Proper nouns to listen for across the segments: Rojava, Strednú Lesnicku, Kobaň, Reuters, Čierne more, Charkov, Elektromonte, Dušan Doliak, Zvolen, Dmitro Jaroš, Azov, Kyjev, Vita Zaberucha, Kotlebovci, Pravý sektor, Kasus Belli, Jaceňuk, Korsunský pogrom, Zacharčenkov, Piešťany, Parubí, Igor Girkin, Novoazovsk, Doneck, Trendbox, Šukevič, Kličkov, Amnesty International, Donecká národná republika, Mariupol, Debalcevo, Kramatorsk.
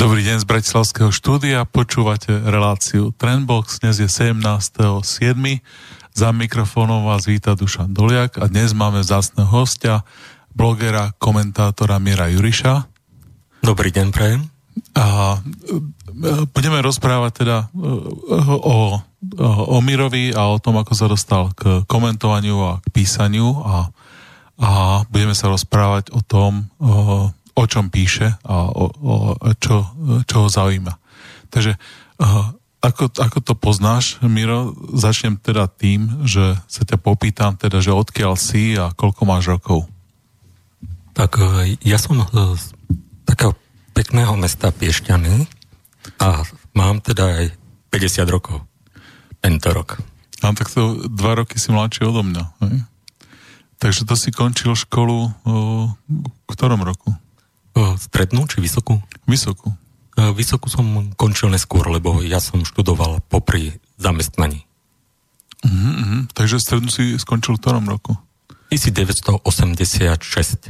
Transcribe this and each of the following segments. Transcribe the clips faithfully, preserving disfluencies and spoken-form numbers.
Dobrý deň z Bratislavského štúdia, počúvate reláciu Trendbox, dnes je sedemnásteho siedmeho Za mikrofónom vás víta Dušan Doliak a dnes máme vzácneho hostia, blogera, komentátora Mira Juriša. Dobrý deň, prajem. A budeme rozprávať teda o, o Mirovi a o tom, ako sa dostal k komentovaniu a k písaniu a, a budeme sa rozprávať o tom, o, o čom píše a o, o, čo, čo ho zaujíma. Takže ako, ako to poznáš, Miro? Začnem teda tým, že sa ťa popýtam, teda, že odkiaľ si a koľko máš rokov? Tak ja som z takého pekného mesta Piešťany a mám teda aj päťdesiat rokov tento rok. Mám takto dva roky si mladší odo mňa. Hej? Takže to si končil školu v ktorom roku? Strednú či vysokú? Vysokú. Vysokú som končil neskôr, lebo ja som študoval popri zamestnaní. Mm-hmm. Takže strednú si skončil v ktorom roku? devätnásťstoosemdesiatšesť.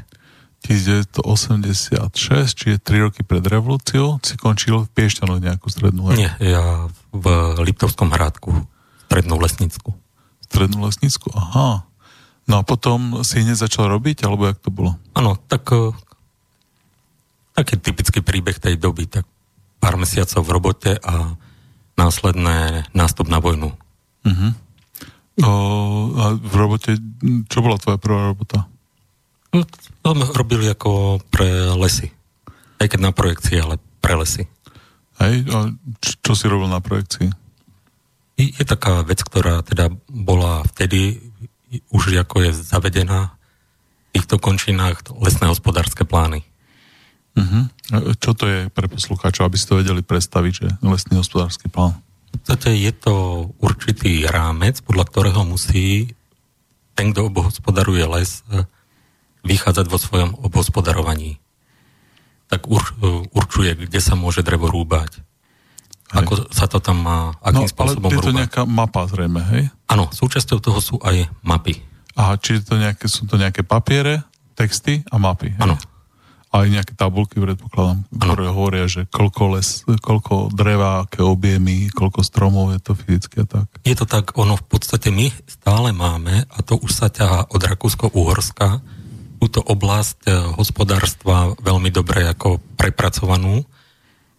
devätnásťstoosemdesiatšesť, čiže tri roky pred revolúciou, si končil v Piešťanoch nejakú strednú? Nie, ja v Liptovskom Hrádku, Strednú Lesnicku. Strednú Lesnicku, aha. No a potom si hneď začal robiť, alebo jak to bolo? Áno, tak... Taký typický príbeh tej doby, tak pár mesiacov v robote a následné nástup na vojnu. Uh-huh. O, a v robote, čo bola tvoja prvá robota? No, to sme robili ako pre lesy. Aj keď na projekcii, ale pre lesy. Hej, a čo si robil na projekcii? Je taká vec, ktorá teda bola vtedy, už ako je zavedená v týchto končinách, lesné hospodárske plány. Uh-huh. Čo to je pre poslucháčov, aby ste to vedeli predstaviť, že lesný hospodársky plán? V podstate je to určitý rámec, podľa ktorého musí ten, kto obhospodaruje les, vychádzať vo svojom obhospodarovaní. Tak ur, určuje, kde sa môže drevo rúbať. Hej. Ako sa to tam má, akým no, spôsobom rúbať. Ale je to nejaká mapa zrejme, hej? Áno, súčasťou toho sú aj mapy. Aha, čiže to nejaké, sú to nejaké papiere, texty a mapy. Áno. Aj nejaké tabulky, predpokladám, ktoré hovoria, že koľko les, koľko dreva, aké objemy, koľko stromov je to fyzicky a tak. Je to tak, ono v podstate my stále máme, a to už sa ťahá od Rakúsko-Uhorska, túto oblasť hospodárstva veľmi dobre ako prepracovanú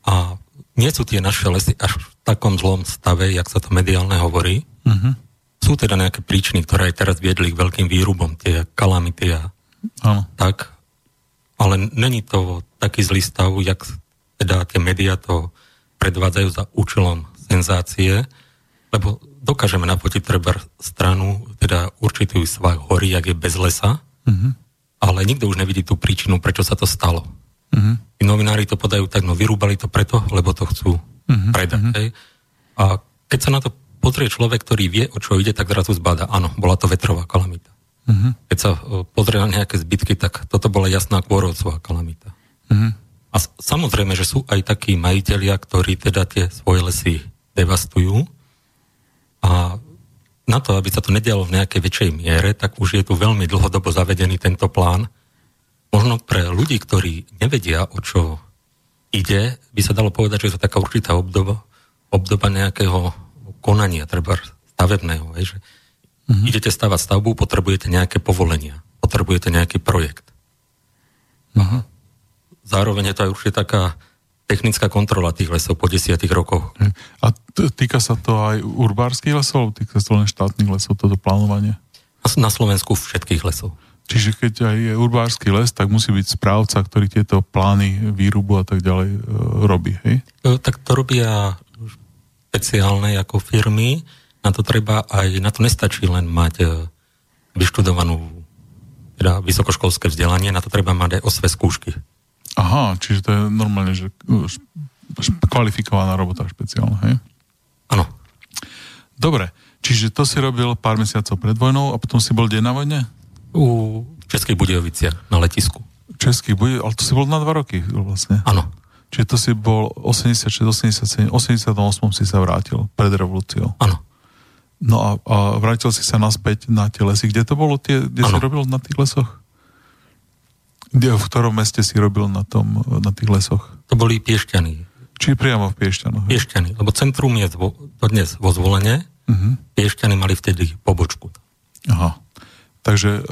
a nie sú tie naše lesy až v takom zlom stave, jak sa to mediálne hovorí. Uh-huh. Sú teda nejaké príčiny, ktoré aj teraz viedli k veľkým výrubom, tie kalamity a ano. Tak... Ale není to taký zlý stav, jak teda tie médiá to predvádzajú za účelom senzácie, lebo dokážeme napotiť treba stranu, teda určitý svah hory, jak je bez lesa, mm-hmm. ale nikto už nevidí tú príčinu, prečo sa to stalo. Mm-hmm. Novinári to podajú tak, no vyrúbali to preto, lebo to chcú mm-hmm. predať. Mm-hmm. A keď sa na to pozrie človek, ktorý vie, o čo ide, tak zrazu zbada. Áno, bola to vetrová kalamita. Uh-huh. Keď sa pozrela nejaké zbytky, tak toto bola jasná kôrovcová kalamita. Uh-huh. A s- samozrejme, že sú aj takí majitelia, ktorí teda tie svoje lesy devastujú a na to, aby sa to nedialo v nejakej väčšej miere, tak už je tu veľmi dlhodobo zavedený tento plán. Možno pre ľudí, ktorí nevedia, o čo ide, by sa dalo povedať, že je to taká určitá obdoba, obdoba nejakého konania, treba stavebného, hej, že Uh-huh. Idete stavať stavbu, potrebujete nejaké povolenia, potrebujete nejaký projekt. Uh-huh. Zároveň je to aj určite taká technická kontrola tých lesov po desiatich rokoch. A týka sa to aj urbárskych lesov, týka sa to len štátnych lesov, toto plánovanie? Na Slovensku všetkých lesov. Čiže keď aj je urbársky les, tak musí byť správca, ktorý tieto plány výrubu a tak ďalej robí, hej? Tak to robia špeciálne ako firmy. Na to treba aj, na to nestačí len mať vyštudovanú teda vysokoškolské vzdelanie, na to treba mať aj osve skúšky. Aha, čiže to je normálne, že kvalifikovaná robota špeciálna, hej? Áno. Dobre, čiže to si robil pár mesiacov pred vojnou a potom si bol deň na vojne? U Českej Budějovice, na letisku. Český Budějovice, ale to si bol na dva roky vlastne. Áno. Čiže to si bol osemdesiatšesť, osemdesiatsedem, osemdesiatom ôsmom si sa vrátil pred revolúciou. Áno. No a, a vrátil si sa naspäť na tie lesy. Kde to bolo? Tie, kde ano. Si robil na tých lesoch? Kde, v ktorom meste si robil na, tom, na tých lesoch? To boli Piešťany. Či priamo v Piešťanoch? Piešťany, lebo centrum je zvo, to dnes vo Zvolene. Uh-huh. Piešťany mali vtedy pobočku. Aha. Takže,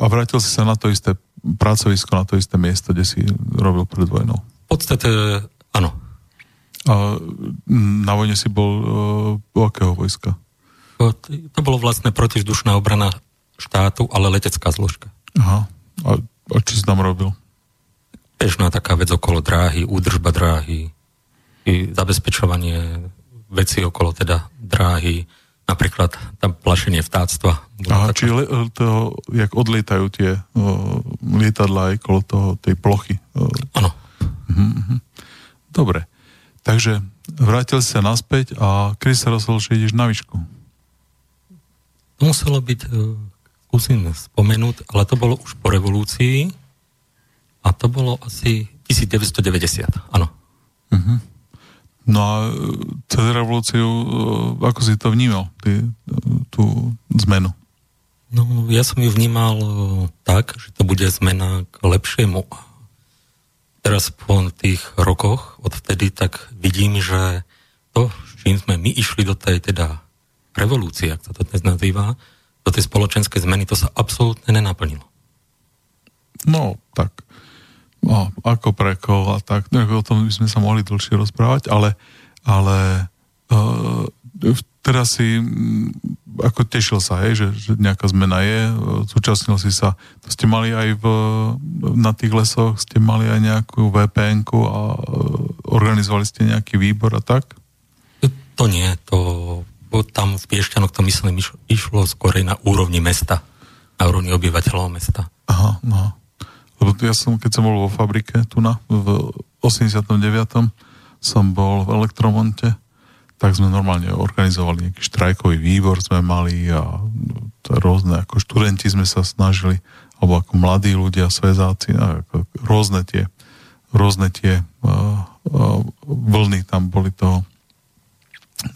a vrátil si sa na to isté pracovisko, na to isté miesto, kde si robil pred vojnou? V podstate, áno. A na vojne si bol u akého vojska? To, to bolo vlastne protivzdušná obrana štátu, ale letecká zložka. Aha. A, a čo si tam robil? Bežná taká vec okolo dráhy, údržba dráhy, i zabezpečovanie vecí okolo teda dráhy, napríklad tam plašenie vtáctva. Aha, taká... čiže to, jak odlietajú tie o, lietadlá aj kolo toho, tej plochy. Áno. Mhm, dobre. Takže vrátil sa naspäť a kedy sa rozhodol, že ideš na výšku? To muselo byť, musím spomenúť, ale to bolo už po revolúcii a to bolo asi devätnásťstodeväťdesiat, áno. Mhm. No a cez revolúciu, ako si to vnímal, ty, tú zmenu? No, ja som ju vnímal tak, že to bude zmena k lepšiemu. Teraz po tých rokoch odvtedy tak vidím, že to, s čím sme my išli do tej teda revolúcie, ak sa to dnes nazýva, do tej spoločenskej zmeny, to sa absolútne nenaplnilo. No, tak... No, ako prekol a tak, no, o tom by sme sa mohli dlhšie rozprávať, ale, ale e, teraz si ako tešil sa, hej, že, že nejaká zmena je, zúčastnil si sa, to ste mali aj v, na tých lesoch, ste mali aj nejakú vé pé enku a organizovali ste nejaký výbor a tak? To nie, to tam v Piešťanoch to myslím išlo skôr na úrovni mesta, na úrovni obyvateľov mesta. Aha, no. Lebo ja som, keď som bol vo fabrike, tu na, v osemdesiatom deviatom som bol v Elektromonte, tak sme normálne organizovali nejaký štrajkový výbor, sme mali a rôzne, ako študenti sme sa snažili, alebo ako mladí ľudia, svezáci, ako rôzne tie, rôzne tie a, a vlny tam boli toho.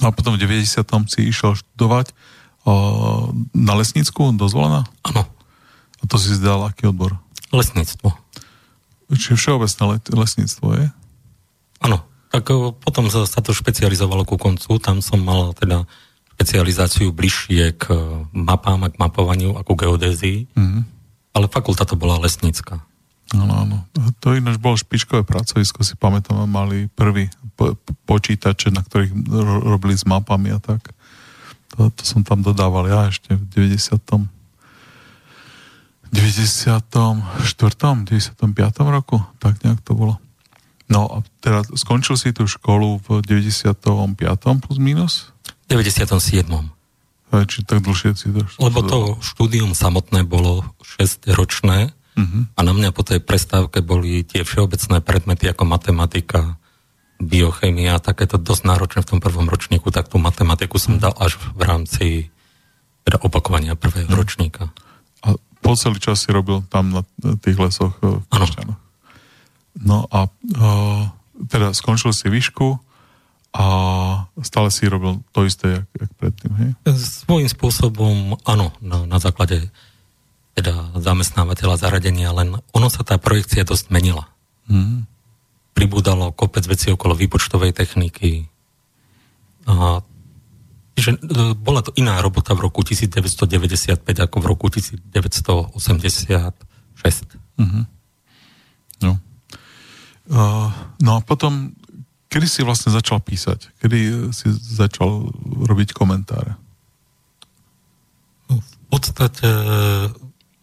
A potom v deväťdesiatom si išiel študovať a, na Lesnicku, do Zvolena? Áno. A to si zdal aký odbor? Lesníctvo. Čiže všeobecné lesníctvo je? Áno. Tak potom sa to špecializovalo ku koncu. Tam som mal teda špecializáciu bližšie k mapám a k mapovaniu a ku geodézii. Mm-hmm. Ale fakulta to bola lesnícka. Áno, áno. To ináč bolo špičkové pracovisko, si pamätám, mali prvý po- počítače, na ktorých ro- robili s mapami a tak. To, to som tam dodával ja ešte v deväťdesiatom deväťdesiatom štvrtom, deväťdesiatom piatom roku, tak nejak to bolo. No a teraz skončil si tú školu v deväťdesiatom piatom plus minus? deväťdesiatom siedmom Či tak dlhšie si to... Lebo to štúdium samotné bolo šesťročné uh-huh. a na mňa po tej prestávke boli tie všeobecné predmety ako matematika, biochemia, takéto dosť náročné v tom prvom ročníku, tak tú matematiku som dal až v rámci teda opakovania prvého uh-huh. ročníka. A po celý čas si robil tam na tých lesoch v Piešťanoch. No a uh, teda skončil si výšku a stále si robil to isté, jak, jak predtým, hej? Svojím spôsobom, áno, na, na základe teda zamestnávateľa zaradenia, len ono sa tá projekcia dosť menila. Mm. Pribúdalo kopec vecí okolo výpočtovej techniky. A že bola to iná robota v roku devätnásťstodeväťdesiatpäť ako v roku devätnásťstoosemdesiatšesť. Uh-huh. No. Uh, no a potom, kedy si vlastne začal písať? Kedy si začal robiť komentáre? No, v podstate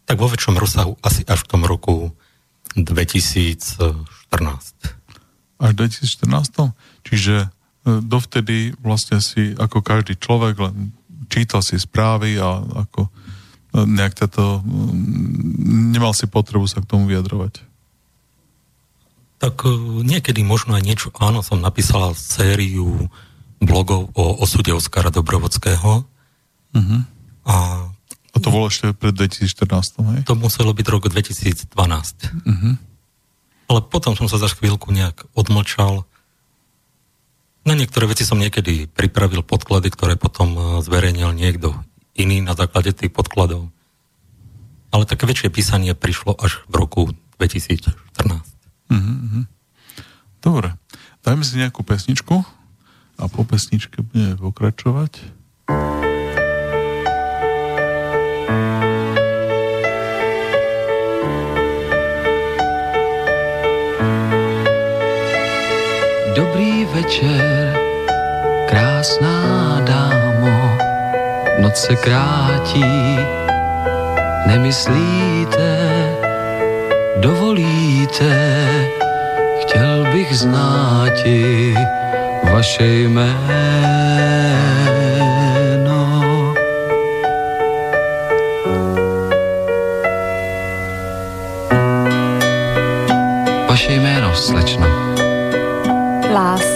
tak vo väčšom rozsahu asi až v tom roku dvetisícštrnásť. Až dvetisícštrnásť? Čiže dovtedy vlastne si ako každý človek len čítal si správy a ako nejak tato, nemal si potrebu sa k tomu vyjadrovať. Tak niekedy možno aj niečo, áno, som napísal sériu blogov o osude Oskara Dobrovodského. Uh-huh. A, a to bolo ešte pred dvetisícštrnásť, hej? To muselo byť rok dvetisícdvanásť. Uh-huh. Ale potom som sa za chvíľku nejak odmlčal. Na niektoré veci som niekedy pripravil podklady, ktoré potom zverejnil niekto iný na základe tých podkladov. Ale také väčšie písanie prišlo až v roku dvetisícštrnásť. Mm-hmm. Dobre, dajme si nejakú pesničku a po pesničke budeme pokračovať. Dobrý večer, krásná dámo, noc se krátí, nemyslíte, dovolíte, chtěl bych znáti vaše jméno. Vaše jméno, slečno. Láska.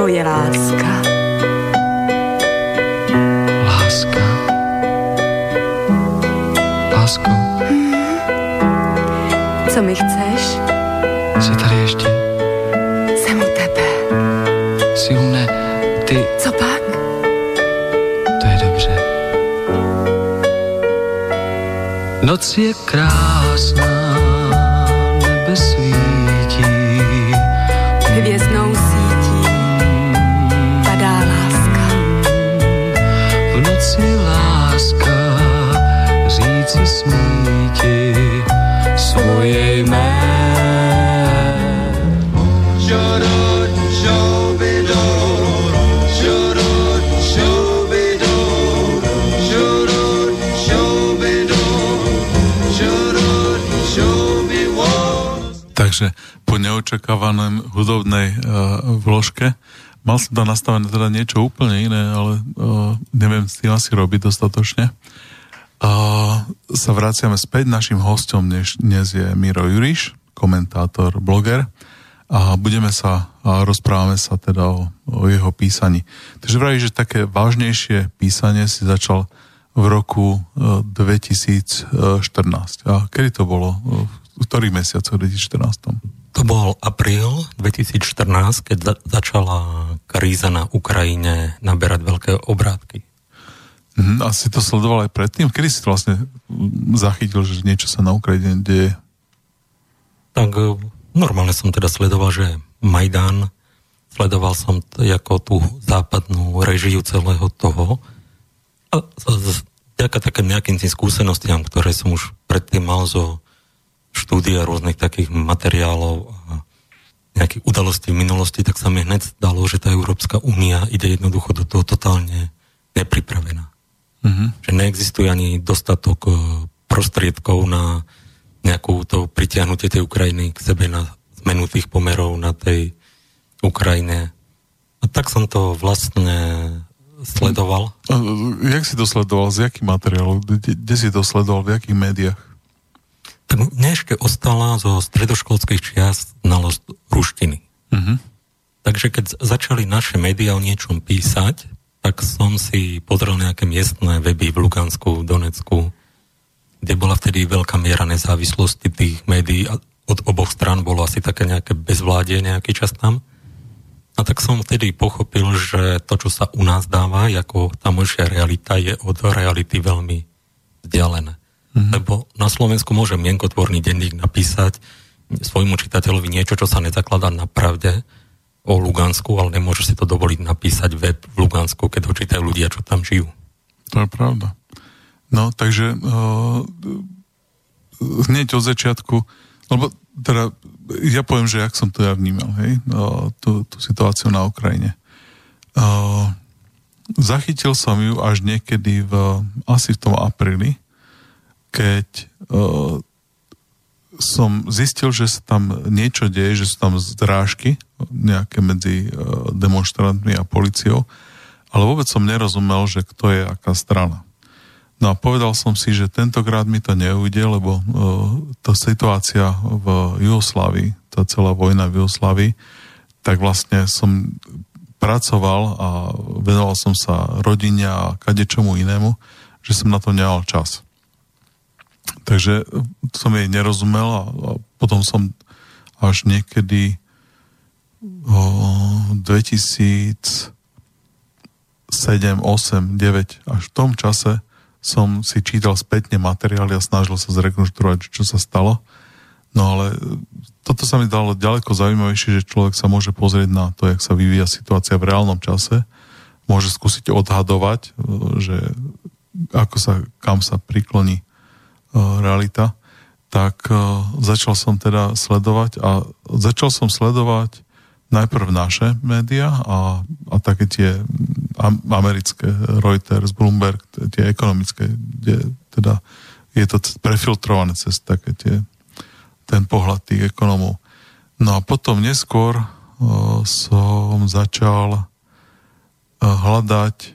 Tvoje láska. Láska. Lásko. Hmm. Co mi chceš? Jsi tady ještě? Jsem u tebe. Jsi u mne, ty... Co pak? To je dobře. Noc je krásná, nebe svítí. Hvězdnou sítí padá láska. V noci láska říci smí ti svoje jméno. Čoro, čobido, čoro, čobido, čoro, čobido, čoro, čobido. Takže po neočakávanom hudobnej uh, vložke. Mal som tam nastavené teda niečo úplne iné, ale uh, neviem, s tým asi robiť dostatočne. Uh, sa vraciame späť. Našim hosťom dnes, dnes je Miro Juriš, komentátor, bloger. A budeme sa, a rozprávame sa teda o, o jeho písaní. Takže vraví, že také vážnejšie písanie si začal v roku uh, dvetisícštrnásť. A kedy to bolo? V ktorých mesiacoch v dvetisícštrnásť? To bol apríl dvetisícštrnásť, keď za- začala kríza na Ukrajine naberať veľké obrátky. Mm, asi to sledoval aj predtým? Kedy si to vlastne zachytil, že niečo sa na Ukrajine deje? Tak normálne som teda sledoval, že Majdan, sledoval som t- ako tú západnú režiu celého toho. A vďaka takým nejakým tým skúsenostiam, ktoré som už predtým mal zo štúdia rôznych takých materiálov a nejakých udalostí v minulosti, tak sa mi hneď zdalo, že tá Európska únia ide jednoducho do toho totálne nepripravená. Mm-hmm. Že neexistuje ani dostatok prostriedkov na nejakú to pritiahnutie tej Ukrajiny k sebe, na zmenu tých pomerov na tej Ukrajine. A tak som to vlastne sledoval. A jak si to sledoval? Z jakých materiálov? Kde si to sledoval? V jakých médiách? Tak mne ešte ostala zo stredoškolských čiast znalosť ruštiny. Uh-huh. Takže keď začali naše médiá o niečom písať, tak som si pozrel nejaké miestne weby v Lugansku, Donecku, kde bola vtedy veľká miera nezávislosti tých médií a od oboch strán bolo asi také nejaké bezvládie nejaký čas tam. A tak som vtedy pochopil, že to, čo sa u nás dáva, ako tamojšia realita, je od reality veľmi vzdialené. Mm-hmm. Lebo na Slovensku môže mienkotvorný denník napísať svojmu čitateľovi niečo, čo sa nezakladá na pravde o Lugansku, ale nemôže si to dovoliť napísať web v Lugansku, keď ho čítajú ľudia, čo tam žijú. To je pravda. No, takže uh, hneď od začiatku, lebo teda ja poviem, že jak som to ja vnímal, hej, uh, tú, tú situáciu na Ukrajine. Uh, zachytil som ju až niekedy v, asi v tom apríli, keď uh, som zistil, že sa tam niečo deje, že sú tam zdrážky nejaké medzi uh, demonštrantmi a policiou, ale vôbec som nerozumel, že kto je aká strana. No a povedal som si, že tentokrát mi to neujde, lebo uh, tá situácia v Juhoslávii, tá celá vojna v Juhoslávii, tak vlastne som pracoval a venoval som sa rodine a kadečomu inému, že som na to nemal čas. Takže som jej nerozumel a, a potom som až niekedy dvetisíc sedem, osem, deväť až v tom čase som si čítal spätne materiály a snažil sa zrekonštruovať, čo sa stalo. No ale toto sa mi dalo ďaleko zaujímavejšie, že človek sa môže pozrieť na to, jak sa vyvíja situácia v reálnom čase. Môže skúsiť odhadovať, že ako sa, kam sa prikloní realita. Tak začal som teda sledovať a začal som sledovať najprv naše médiá a, a také tie americké, Reuters, Bloomberg, tie ekonomické, kde teda je to prefiltrované cez také tie, ten pohľad tých ekonomov. No a potom neskôr uh, som začal uh, hľadať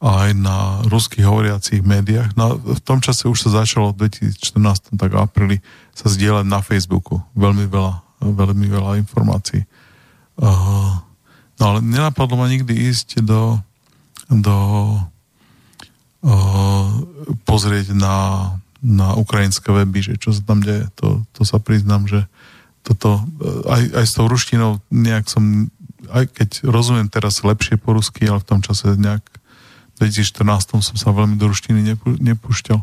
aj na ruských hovoriacích médiách. No, v tom čase už sa začalo v dvetisíc štrnásť, tak apríli, sa zdieľať na Facebooku. Veľmi veľa, veľmi veľa informácií. Uh, no ale nenapadlo ma nikdy ísť do, do uh, pozrieť na, na ukrajinské weby, že čo sa tam deje. To, to sa priznám, že toto, aj, aj s tou ruštinou nejak som, aj keď rozumiem teraz lepšie po rusky, ale v tom čase nejak v dvetisíc štrnásť som sa veľmi do ruštiny nepu, nepúšťal.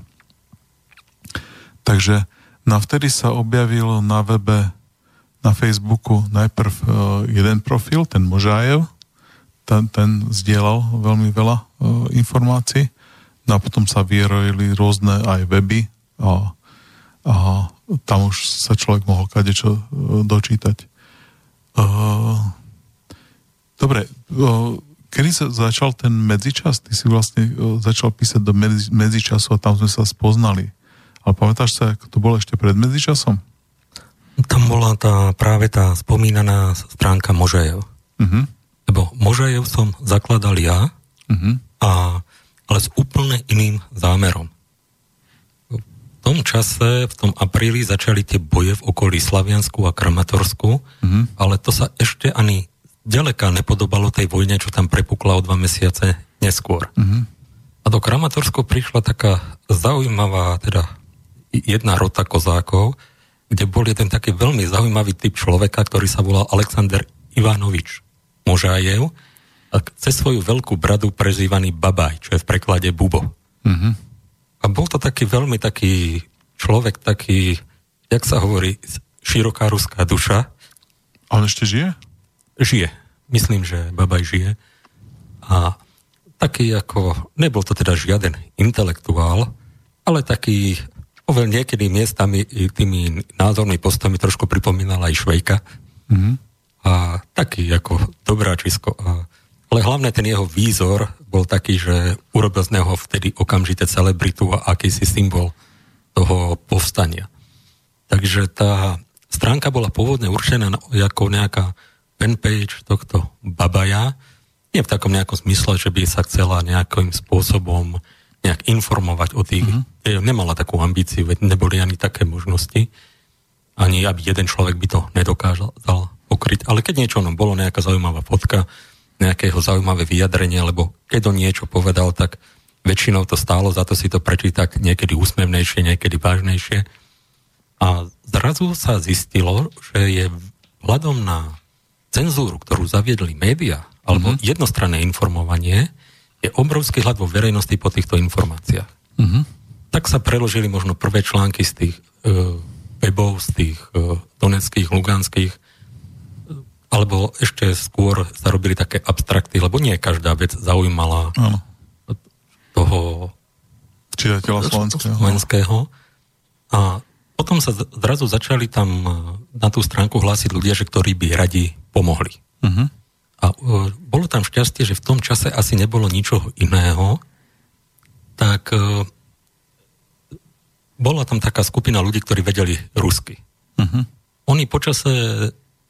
Takže na vtedy sa objavilo na webe na Facebooku najprv uh, jeden profil, ten Možajev, ten, ten zdieľal veľmi veľa uh, informácií, no a potom sa vyrojili rôzne aj weby a, a tam už sa človek mohol kadečo uh, dočítať. Uh, dobre, uh, kedy sa začal ten medzičas? Ty si vlastne uh, začal písať do medzi, medzičasu a tam sme sa spoznali. Ale pamätáš sa, ako to bolo ešte pred medzičasom? Tam bola tá, práve tá spomínaná stránka Možajev. Uh-huh. Lebo Možajev som zakladal ja, uh-huh. a, ale s úplne iným zámerom. V tom čase, v tom apríli, začali tie boje v okolí Slaviansku a Kramatorsku, uh-huh. ale to sa ešte ani ďaleka nepodobalo tej vojne, čo tam prepukla o dva mesiace neskôr. Uh-huh. A do Kramatorska prišla taká zaujímavá, teda jedna rota kozákov, kde bol jeden taký veľmi zaujímavý typ človeka, ktorý sa volal Alexander Ivanovič Možajev, a cez svoju veľkú bradu prezývaný Babaj, čo je v preklade Bubo. Mm-hmm. A bol to taký veľmi taký človek, taký, jak sa hovorí, široká ruská duša. A on ešte žije? Žije. Myslím, že Babaj žije. A taký ako, nebol to teda žiaden intelektuál, ale taký niekedy miestami tými názornými postami trošku pripomínala aj Švejka. Mm-hmm. A taký ako dobráčisko. Ale hlavne ten jeho výzor bol taký, že urobil z neho vtedy okamžite celebritu a akýsi symbol toho povstania. Takže tá stránka bola pôvodne určená ako nejaká fanpage tohto Babaja. Nie v takom nejakom zmysle, že by sa chcela nejakým spôsobom nejak informovať o tých. Mm-hmm. Nemala takú ambíciu, veď neboli ani také možnosti. Ani aby jeden človek by to nedokázal pokryť. Ale keď niečo ono bolo, nejaká zaujímavá fotka, nejakého zaujímavé vyjadrenie, lebo keď on niečo povedal, tak väčšinou to stálo za to si to prečítať, niekedy úsmevnejšie, niekedy vážnejšie. A zrazu sa zistilo, že je hľadom na cenzúru, ktorú zaviedli médiá, alebo mm-hmm. jednostranné informovanie, je obrovský hlad vo verejnosti po týchto informáciách. Uh-huh. Tak sa preložili možno prvé články z tých e, webov, z tých e, doneckých, luganských, alebo ešte skôr sa robili také abstrakty, lebo nie každá vec zaujímala ano. toho čitateľa slovenského. slovenského. A potom sa zrazu začali tam na tú stránku hlásiť ľudia, že ktorí by radi pomohli. Uh-huh. A bolo tam šťastie, že v tom čase asi nebolo ničoho iného, tak bola tam taká skupina ľudí, ktorí vedeli rusky. Uh-huh. Oni počase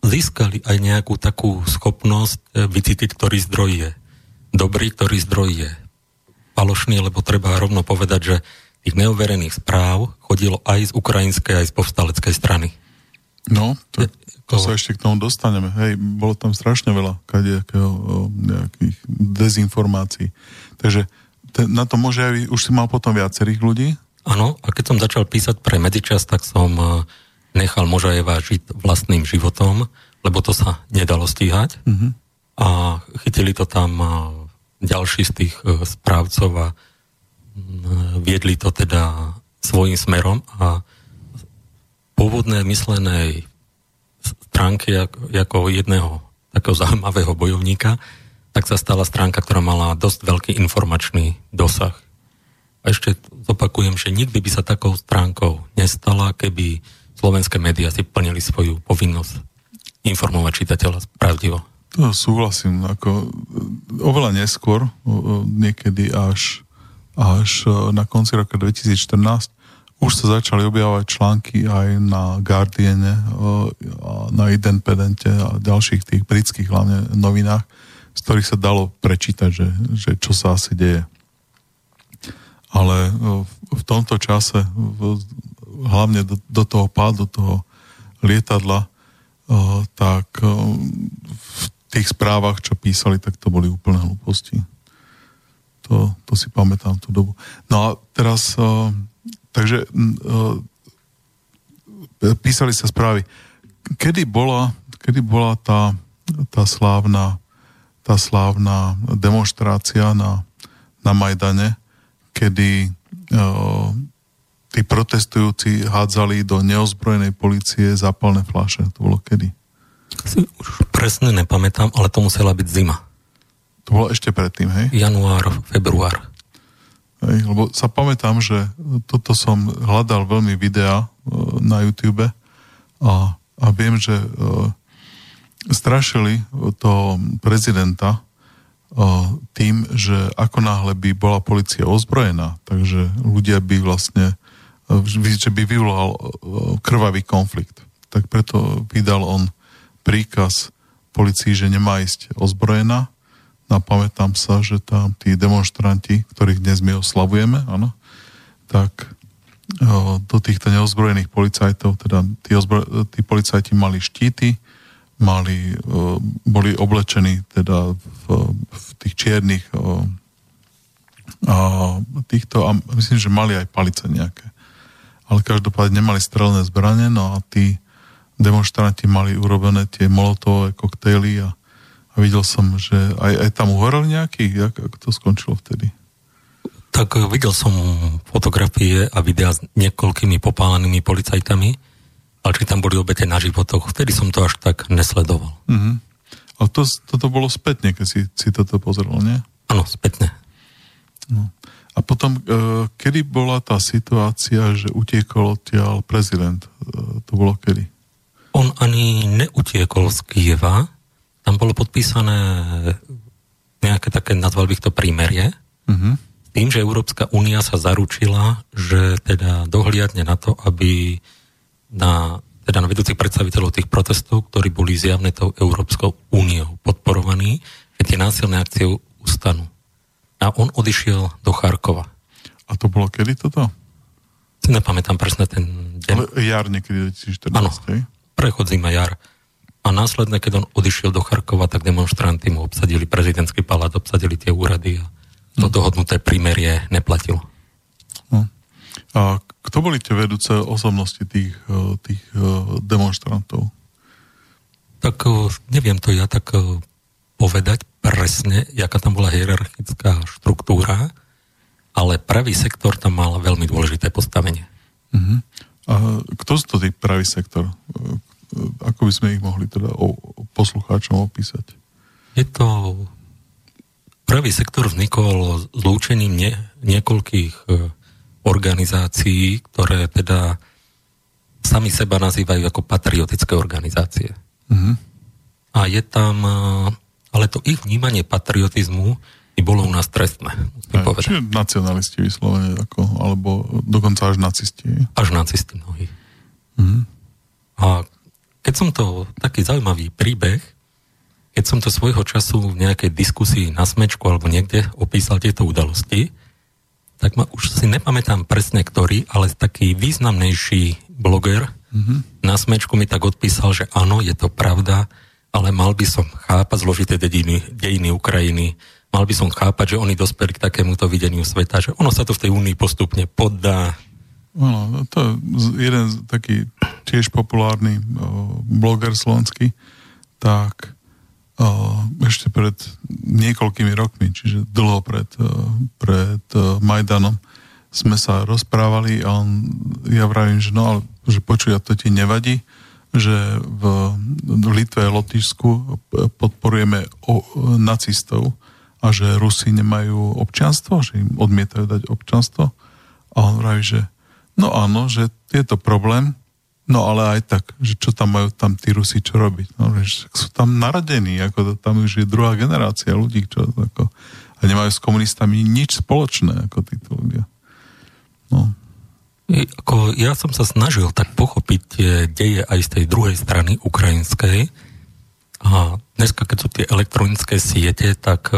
získali aj nejakú takú schopnosť vycítiť, ktorý zdroj je dobrý, ktorý zdroj je falošný, lebo treba rovno povedať, že tých neoverených správ chodilo aj z ukrajinskej, aj z povstaleckej strany. No, to, to sa ešte k tomu dostaneme. Hej, bolo tam strašne veľa kadejakého, nejakých dezinformácií. Takže ten, na to Možajev už si mal potom viacerých ľudí, Áno, a keď som začal písať pre Medzičas, tak som nechal Možajeva žiť vlastným životom, lebo to sa nedalo stíhať. Mm-hmm. A chytili to tam ďalší z tých správcov a viedli to teda svojím smerom a pôvodné myslenej stránky ako jedného takého zaujímavého bojovníka, tak sa stala stránka, ktorá mala dosť veľký informačný dosah. A ešte zopakujem, že nikdy by sa takou stránkou nestala, keby slovenské médiá si plnili svoju povinnosť informovať čitateľa pravdivo. To súhlasím, ako oveľa neskôr, niekedy až, až na konci roka dvetisícštrnásť už sa začali objavovať články aj na Guardiane, na Independente a ďalších tých britských hlavne novinách, z ktorých sa dalo prečítať, že, že čo sa asi deje. Ale v tomto čase, hlavne do, do toho pádu toho lietadla, tak v tých správach, čo písali, tak to boli úplné hlúposti. To, to si pamätám tú dobu. No a teraz, takže písali sa správy. Kedy bola, kedy bola tá, tá, slávna, tá slávna demonštrácia na, na Majdane, kedy uh, tí protestujúci hádzali do neozbrojenej polície zápalné fľaše. To bolo kedy? Si už presne nepamätám, ale to musela byť zima. To bolo ešte predtým, hej? Január, február. Hej, lebo sa pamätám, že toto som hľadal veľmi videa uh, na YouTube a, a viem, že uh, strašili toho prezidenta tým, že ako náhle by bola polícia ozbrojená, takže ľudia by vlastne, že by vyvolal krvavý konflikt. Tak preto vydal on príkaz polícii, že nemá ísť ozbrojená. Napamätám sa, že tam tí demonštranti, ktorých dnes my oslavujeme, áno, tak do týchto neozbrojených policajtov, teda tí, ozbro, tí policajti mali štíty, mali, boli oblečení teda v, v tých čiernych a týchto, a myslím, že mali aj palice nejaké. Ale každopádne nemali strelné zbrane, no a tí demonštranti mali urobené tie molotové koktejly a, a videl som, že aj, aj tam uhorel nejaký, ako to skončilo vtedy. Tak videl som fotografie a videá s niekoľkými popálenými policajtami, ale či tam boli obete na životoch, vtedy som to až tak nesledoval. Mm-hmm. Ale to, toto bolo spätne, keď si, si toto pozrel, nie? Áno, spätne. No. A potom, kedy bola tá situácia, že utiekol odtiaľ prezident? To bolo kedy? On ani neutiekol z Kyjeva. Tam bolo podpísané nejaké také, nazval bych to, prímerie. Mm-hmm. Tým, že Európska únia sa zaručila, že teda dohliadne na to, aby na, teda na vedúcich predstaviteľov tých protestov, ktorí boli zjavne tou Európskou úniou podporovaní, že tie násilné akcie ustanú. A on odišiel do Charkova. A to bolo kedy toto? Nepamätám presne ten deň. Ale jar niekedy dvetisícštrnásť. Áno, prechod zima jar. A následne, keď on odišiel do Charkova, tak demonštranty mu obsadili prezidentský palác, obsadili tie úrady a to hm. dohodnuté prímerie neplatilo. Hm. A kto boli tie vedúce osobnosti tých, tých demonstrantov? Tak neviem to ja tak povedať presne, jaká tam bola hierarchická štruktúra, ale Pravý sektor tam mal veľmi dôležité postavenie. Uh-huh. A kto sú to tí Pravý sektor? Ako by sme ich mohli teda o, o poslucháčom opísať? Je to... Pravý sektor vznikol zlúčením nie, niekoľkých organizácií, ktoré teda sami seba nazývajú ako patriotické organizácie. Mm-hmm. A je tam, ale to ich vnímanie patriotizmu by bolo u nás trestné. Aj, čiže nacionalisti vyslovene, ako, alebo dokonca až nacisti. Až nacisti mnohí. Mm-hmm. A keď som to, taký zaujímavý príbeh, keď som to svojho času v nejakej diskusii na smečku alebo niekde opísal tieto udalosti, tak ma už si nepamätám presne ktorý, ale taký významnejší bloger mm-hmm. na smečku mi tak odpísal, že áno, je to pravda, ale mal by som chápať zložité dediny, dejiny Ukrajiny, mal by som chápať, že oni dospeli k takémuto videniu sveta, že ono sa to v tej únii postupne poddá, Áno, to je jeden taký tiež populárny uh, bloger slovenský, tak uh, ešte pred niekoľkými rokmi, čiže dlho pred, uh, pred uh, Majdanom, sme sa rozprávali a on, ja vravím, že no, ale, že počuj, to ti nevadí, že v, v Litve a Lotyšsku podporujeme o, nacistov a že Rusi nemajú občianstvo, že im odmietajú dať občianstvo. A on vraví, že no áno, že je to problém, no ale aj tak, že čo tam majú tam tí Rusi čo robiť. No, že sú tam narodení, ako to, tam už je druhá generácia ľudí, čo ako, a nemajú s komunistami nič spoločné, ako títo ľudia. No. Ako, ja som sa snažil tak pochopiť deje aj z tej druhej strany ukrajinskej. A dneska, keď sú tie elektronické siete, tak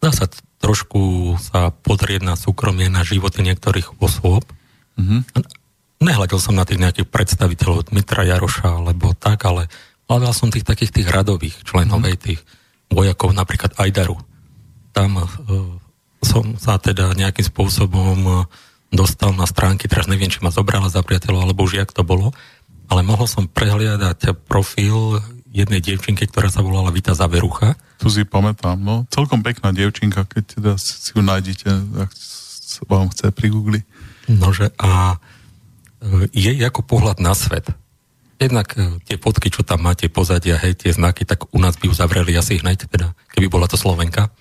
dá sa trošku sa pozrieť na súkromie, na životy niektorých osôb. Mm-hmm. Nehľadil som na tých nejakých predstaviteľov Dmitra Jaroša alebo tak, ale hľadal som tých takých tých radových členov, mm-hmm. tých vojakov, napríklad Ajdaru. Tam uh, som sa teda nejakým spôsobom dostal na stránky, teraz neviem, či ma zobrala za priateľov, alebo už jak to bolo, ale mohol som prehliadať profil jednej dievčinky, ktorá sa volala Vita Zaberucha. Tu si pamätám, no. Celkom pekná dievčinka, keď teda si ju nájdete, ak vám chce pri Google. Nože a jej ako pohľad na svet. Jednak tie fotky, čo tam máte pozadia, hej, tie znaky, tak u nás by ju zavreli asi hneď, teda, keby bola to Slovenka.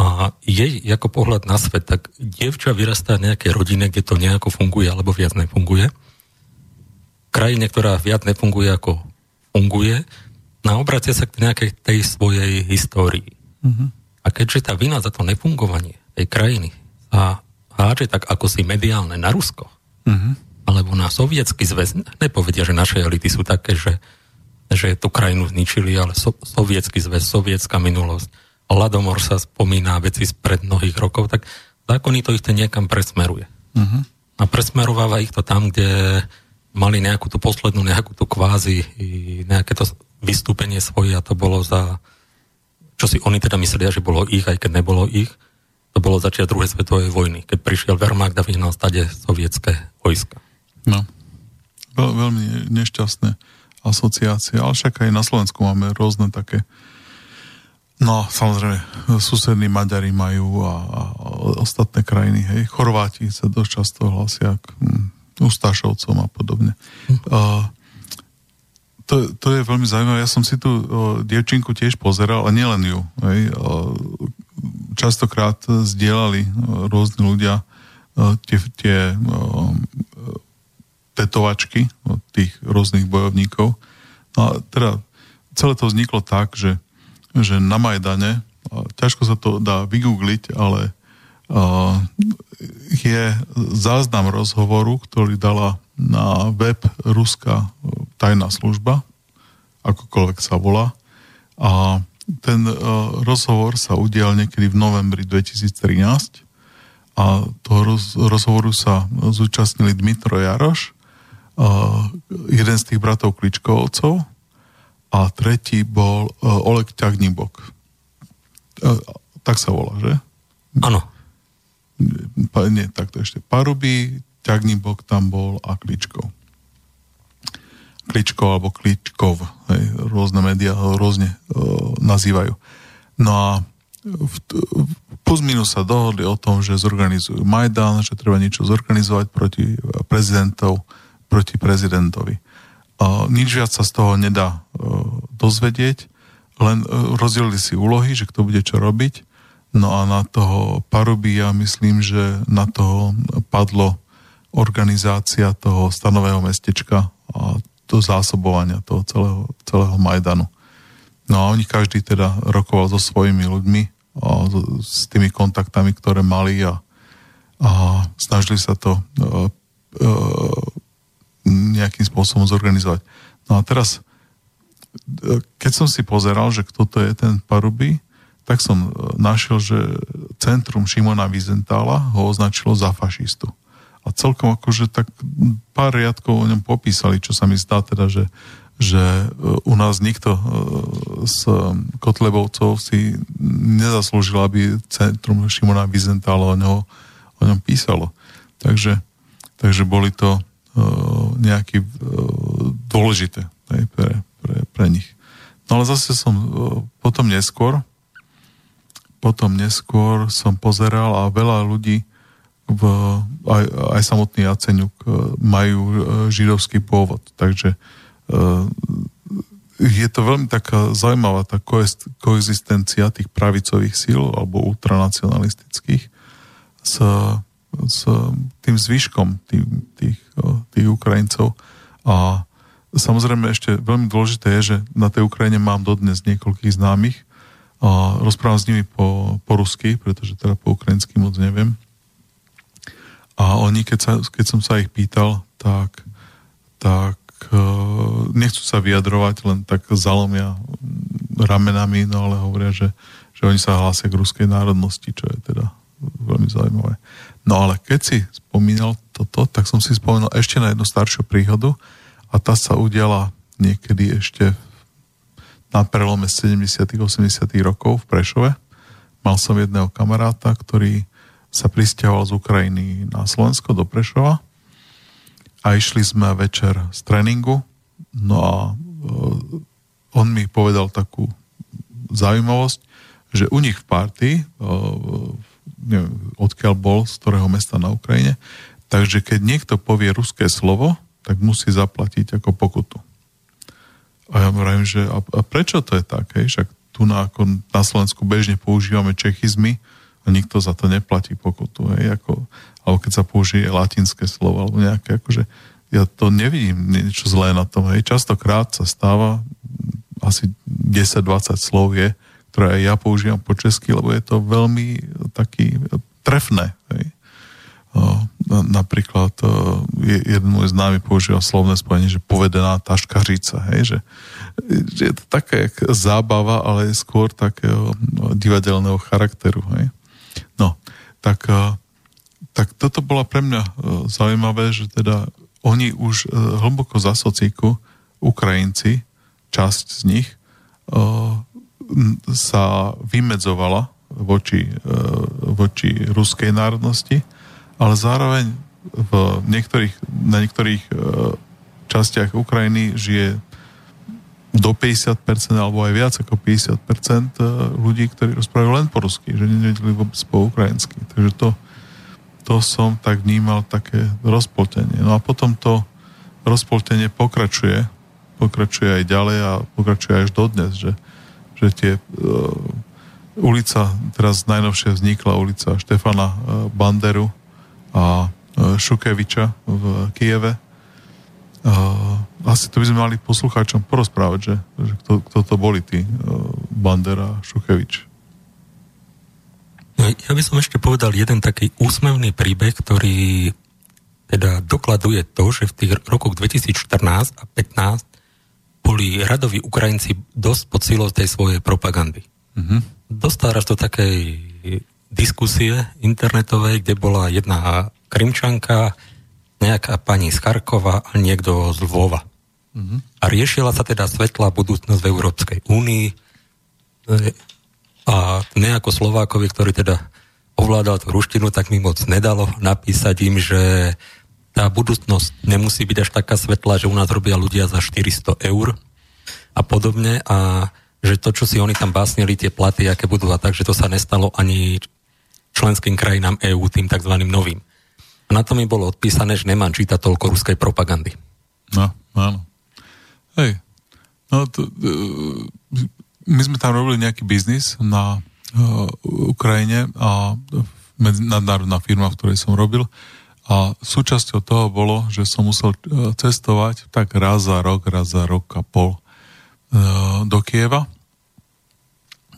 A jej ako pohľad na svet, tak dievča vyrastá v nejakej rodine, kde to nejako funguje, alebo viac nefunguje. Krajine, ktorá viac nefunguje, ako funguje, na obracia sa k nejakej tej svojej histórii. Uh-huh. A keďže tá vina za to nefungovanie tej krajiny sa háže tak, ako si mediálne na Rusko, uh-huh. alebo na Sovietsky zväz, nepovedia, že naše elity sú také, že, že tú krajinu zničili, ale so, Sovietsky zväz, sovietská minulosť, Ladomor sa spomína veci spred mnohých rokov, tak zákony to ich to niekam presmeruje. Uh-huh. A presmerováva ich to tam, kde mali nejakú tú poslednú, nejakú tú kvázi, nejaké to vystúpenie svoje a to bolo za, čo si oni teda myslia, že bolo ich, aj keď nebolo ich, to bolo začiat druhej svetovej vojny, keď prišiel Wehrmacht a vyhnal stade sovietské vojska. No, Veľ, veľmi nešťastné asociácie, ale však aj na Slovensku máme rôzne také. No, samozrejme, susední Maďari majú a, a ostatné krajiny, hej. Chorváti sa dosť často hlasia k Ustášovcom a podobne. Hm. Uh, to, to je veľmi zaujímavé. Ja som si tú uh, dievčinku tiež pozeral, a nielen ju. Hej. Uh, častokrát zdieľali uh, rôzni ľudia uh, tie, tie uh, tetovačky od tých rôznych bojovníkov. No a teda celé to vzniklo tak, že že na Majdane, ťažko sa to dá vygoogliť, ale uh, je záznam rozhovoru, ktorý dala na web ruská tajná služba, akokoľvek sa volá. A ten uh, rozhovor sa udial niekedy v novembri dvetisíctrinásť a toho roz- rozhovoru sa zúčastnili Dmitro Jaroš, uh, jeden z tých bratov Kličkovcov, a tretí bol uh, Oleg Ťagnibok. Uh, tak sa volá, že? Áno. Nie, tak to ešte Parubí, Ťagnibok tam bol a Kličkov. Kličkov alebo Kličkov. Hej, rôzne médiá ho rôzne uh, nazývajú. No a v, v, plus minus sa dohodli o tom, že zorganizujú Majdan, že treba niečo zorganizovať proti prezidentov, proti prezidentovi. Uh, nič viac sa z toho nedá uh, dozvedieť, len uh, rozdelili si úlohy, že kto bude čo robiť. No a na toho Parubia, myslím, že na toho padlo organizácia toho stanového mestečka a to zásobovania toho celého, celého Majdanu. No a oni každý teda rokoval so svojimi ľuďmi a so, s tými kontaktami, ktoré mali a, a snažili sa to uh, uh, nejakým spôsobom zorganizovať. No a teraz, keď som si pozeral, že kto to je ten Parubí, tak som našiel, že Centrum Šimona Wiesenthala ho označilo za fašistu. A celkom akože tak pár riadkov o ňom popísali, čo sa mi zdá teda, že, že u nás nikto z Kotlebovcov si nezaslúžil, aby Centrum Šimona Wiesenthala o, o ňom písalo. Takže Takže boli to uh, nejaké uh, dôležité aj pre, pre, pre nich. No ale zase som uh, potom neskôr potom neskôr som pozeral a veľa ľudí v, aj, aj samotný Jaceňuk majú židovský pôvod. Takže uh, je to veľmi taká zaujímavá tá koexistencia tých pravicových síl alebo ultranacionalistických s, s tým zvyškom tých, tých, tých Ukrajincov. A samozrejme ešte veľmi dôležité je, že na tej Ukrajine mám dodnes niekoľkých známych a rozprávam s nimi po, po rusky, pretože teda po ukrajinsky moc neviem. A oni, keď, sa, keď som sa ich pýtal, tak, tak nechcú sa vyjadrovať, len tak zalomia ramenami, no ale hovoria, že, že oni sa hlásia k ruskej národnosti, čo je teda veľmi zaujímavé. No ale keď si spomínal toto, tak som si spomínal ešte na jednu staršiu príhodu a tá sa udiala niekedy ešte na prelome sedemdesiatych osemdesiatych rokov v Prešove. Mal som jedného kamaráta, ktorý sa prisťahoval z Ukrajiny na Slovensko do Prešova. A išli sme večer z tréningu, no a on mi povedal takú zaujímavosť, že u nich v partii, neviem, odkiaľ bol, z ktorého mesta na Ukrajine, takže keď niekto povie ruské slovo, tak musí zaplatiť ako pokutu. A ja hovorím, že a prečo to je tak? Hej? Však tu na, ako na Slovensku bežne používame čechizmy a nikto za to neplatí pokutu. Hej? Ako alebo keď sa použije latinské slovo, alebo nejaké, akože ja to nevidím niečo zlé na tom, hej. Častokrát sa stáva, asi desať dvadsať slov je, ktoré ja používam po česky, lebo je to veľmi taký trefné, hej. Napríklad jeden môj známy používa slovné spojenie, že povedená taškařica, hej, že, že je to také zábava, ale skôr takého divadelného charakteru, hej. No, tak tak toto bola pre mňa zaujímavé, že teda oni už hlboko za socíku, Ukrajinci, časť z nich, sa vymedzovala voči, voči ruskej národnosti, ale zároveň v niektorých, na niektorých častiach Ukrajiny žije do päťdesiat percent alebo aj viac ako päťdesiat percent ľudí, ktorí rozprávajú len po rusky, že nevedeli vôbec po ukrajinsky. Takže to to som tak vnímal také rozpoltenie. No a potom to rozpoltenie pokračuje, pokračuje aj ďalej a pokračuje až dodnes, že, že tie uh, ulica, teraz najnovšie vznikla ulica Štefana Banderu a Šukeviča v Kyjeve. Uh, asi to by sme mali poslucháčom porozprávať, že, že kto, kto to boli tí uh, Bandera a Šukevič. Ja by som ešte povedal jeden taký úsmevný príbeh, ktorý teda dokladuje to, že v tých rokoch dvetisícštrnásť a pätnásť boli radoví Ukrajinci dosť pod silou tej svojej propagandy. Mm-hmm. Dostáraš do takej diskusie internetovej, kde bola jedna Krymčanka, nejaká pani z Charkova a niekto z Lvova. Mm-hmm. A riešila sa teda svetlá budúcnosť v Európskej únii, a nejako Slovákovi, ktorý teda ovládal tú ruštinu, tak mi moc nedalo napísať im, že tá budúcnosť nemusí byť až taká svetlá, že u nás robia ľudia za štyristo eur a podobne a že to, čo si oni tam básnili, tie platy, aké budú a tak, že to sa nestalo ani členským krajinám EÚ, tým takzvaným novým. A na to mi bolo odpísané, že nemám čítať toľko ruskej propagandy. No, áno. Hej. No to... My sme tam robili nejaký biznis na uh, Ukrajine a nadnárodná firma, v ktorej som robil. A súčasťou toho bolo, že som musel uh, cestovať tak raz za rok, raz za rok a pol uh, do Kieva.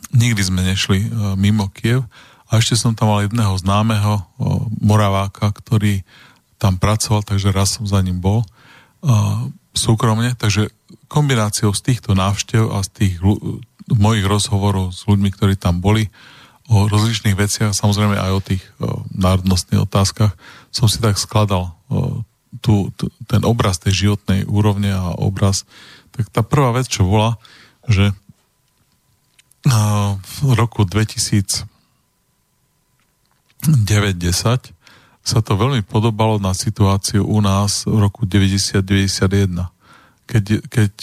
Nikdy sme nešli uh, mimo Kiev. A ešte som tam mal jedného známeho uh, Moraváka, ktorý tam pracoval, takže raz som za ním bol uh, súkromne. Takže kombináciou z týchto návštev a z tých mojich rozhovorov s ľuďmi, ktorí tam boli, o rozličných veciach, samozrejme aj o tých o, národnostných otázkach, som si tak skladal o, tú, t- ten obraz tej životnej úrovne a obraz. Tak tá prvá vec, čo bola, že o, v roku dvetisícdeväť desať sa to veľmi podobalo na situáciu u nás v roku deväťdesiat deväťdesiatjeden. Keď, keď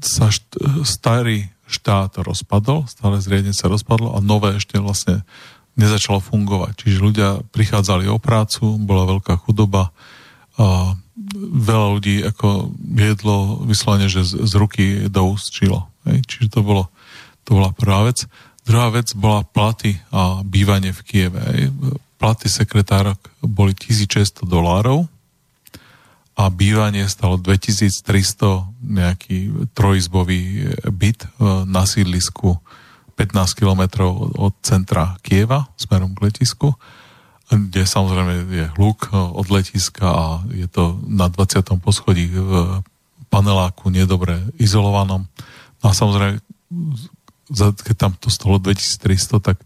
sa št, starý štát rozpadol, stále zriadenie sa rozpadlo a nové ešte vlastne nezačalo fungovať. Čiže ľudia prichádzali o prácu, bola veľká chudoba, a veľa ľudí ako jedlo vyslovene, že z, z ruky do úst čilo. Hej? Čiže to, bolo, to bola prvá vec. Druhá vec bola platy a bývanie v Kieve. Hej? Platy sekretárok boli tisícšesťsto dolárov a bývanie stalo dvetisíctristo, nejaký trojizbový byt na sídlisku pätnásť kilometrov od centra Kieva smerom k letisku, kde samozrejme je hluk od letiska a je to na dvadsiatom poschodí v paneláku nedobre izolovanom. No a samozrejme, keď tam to stalo dvetisíctristo, tak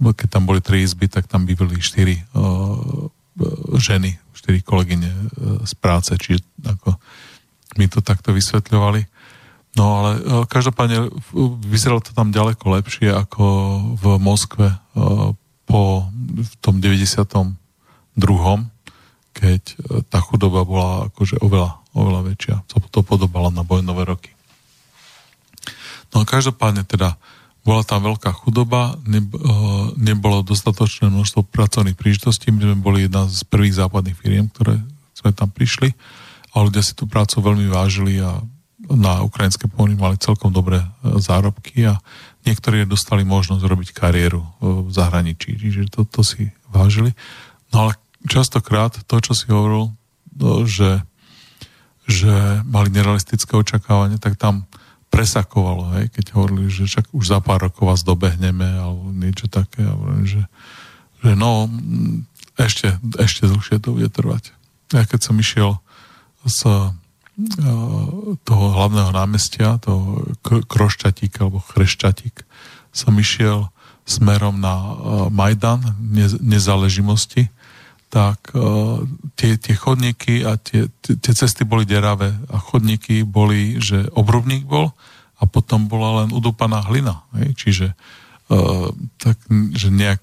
keď tam boli tri izby, tak tam bývali štyri uh, ženy, štyri kolegyne z práce, čiže ako my to takto vysvetľovali. No ale každopádne vyzeralo to tam ďaleko lepšie ako v Moskve po v tom deväťdesiatom druhom, keď tá chudoba bola akože oveľa, oveľa väčšia. To, to podobalo na vojnové roky. No a každopádne teda bola tam veľká chudoba, nebolo dostatočné množstvo pracovných príležitostí. My sme boli jedna z prvých západných firiem, ktoré sme tam prišli a ľudia si tú prácu veľmi vážili a na ukrajinské pôdy mali celkom dobré zárobky a niektorí dostali možnosť robiť kariéru v zahraničí. Čiže to, to si vážili. No ale častokrát to, čo si hovoril, že, že mali nerealistické očakávanie, tak tam presakovalo, hej, keď hovorili, že však už za pár rokov vás dobehneme alebo niečo také, že, že no, ešte, ešte dlhšie to bude trvať. Ja keď som išiel z uh, toho hlavného námestia, toho Krošťatík alebo Chrešťatík, som išiel smerom na uh, Majdan ne, nezáležitosti, tak uh, tie, tie chodníky a tie, tie cesty boli deravé a chodníky boli, že obrubník bol a potom bola len udúpaná hlina, hej? Čiže uh, tak, že nejak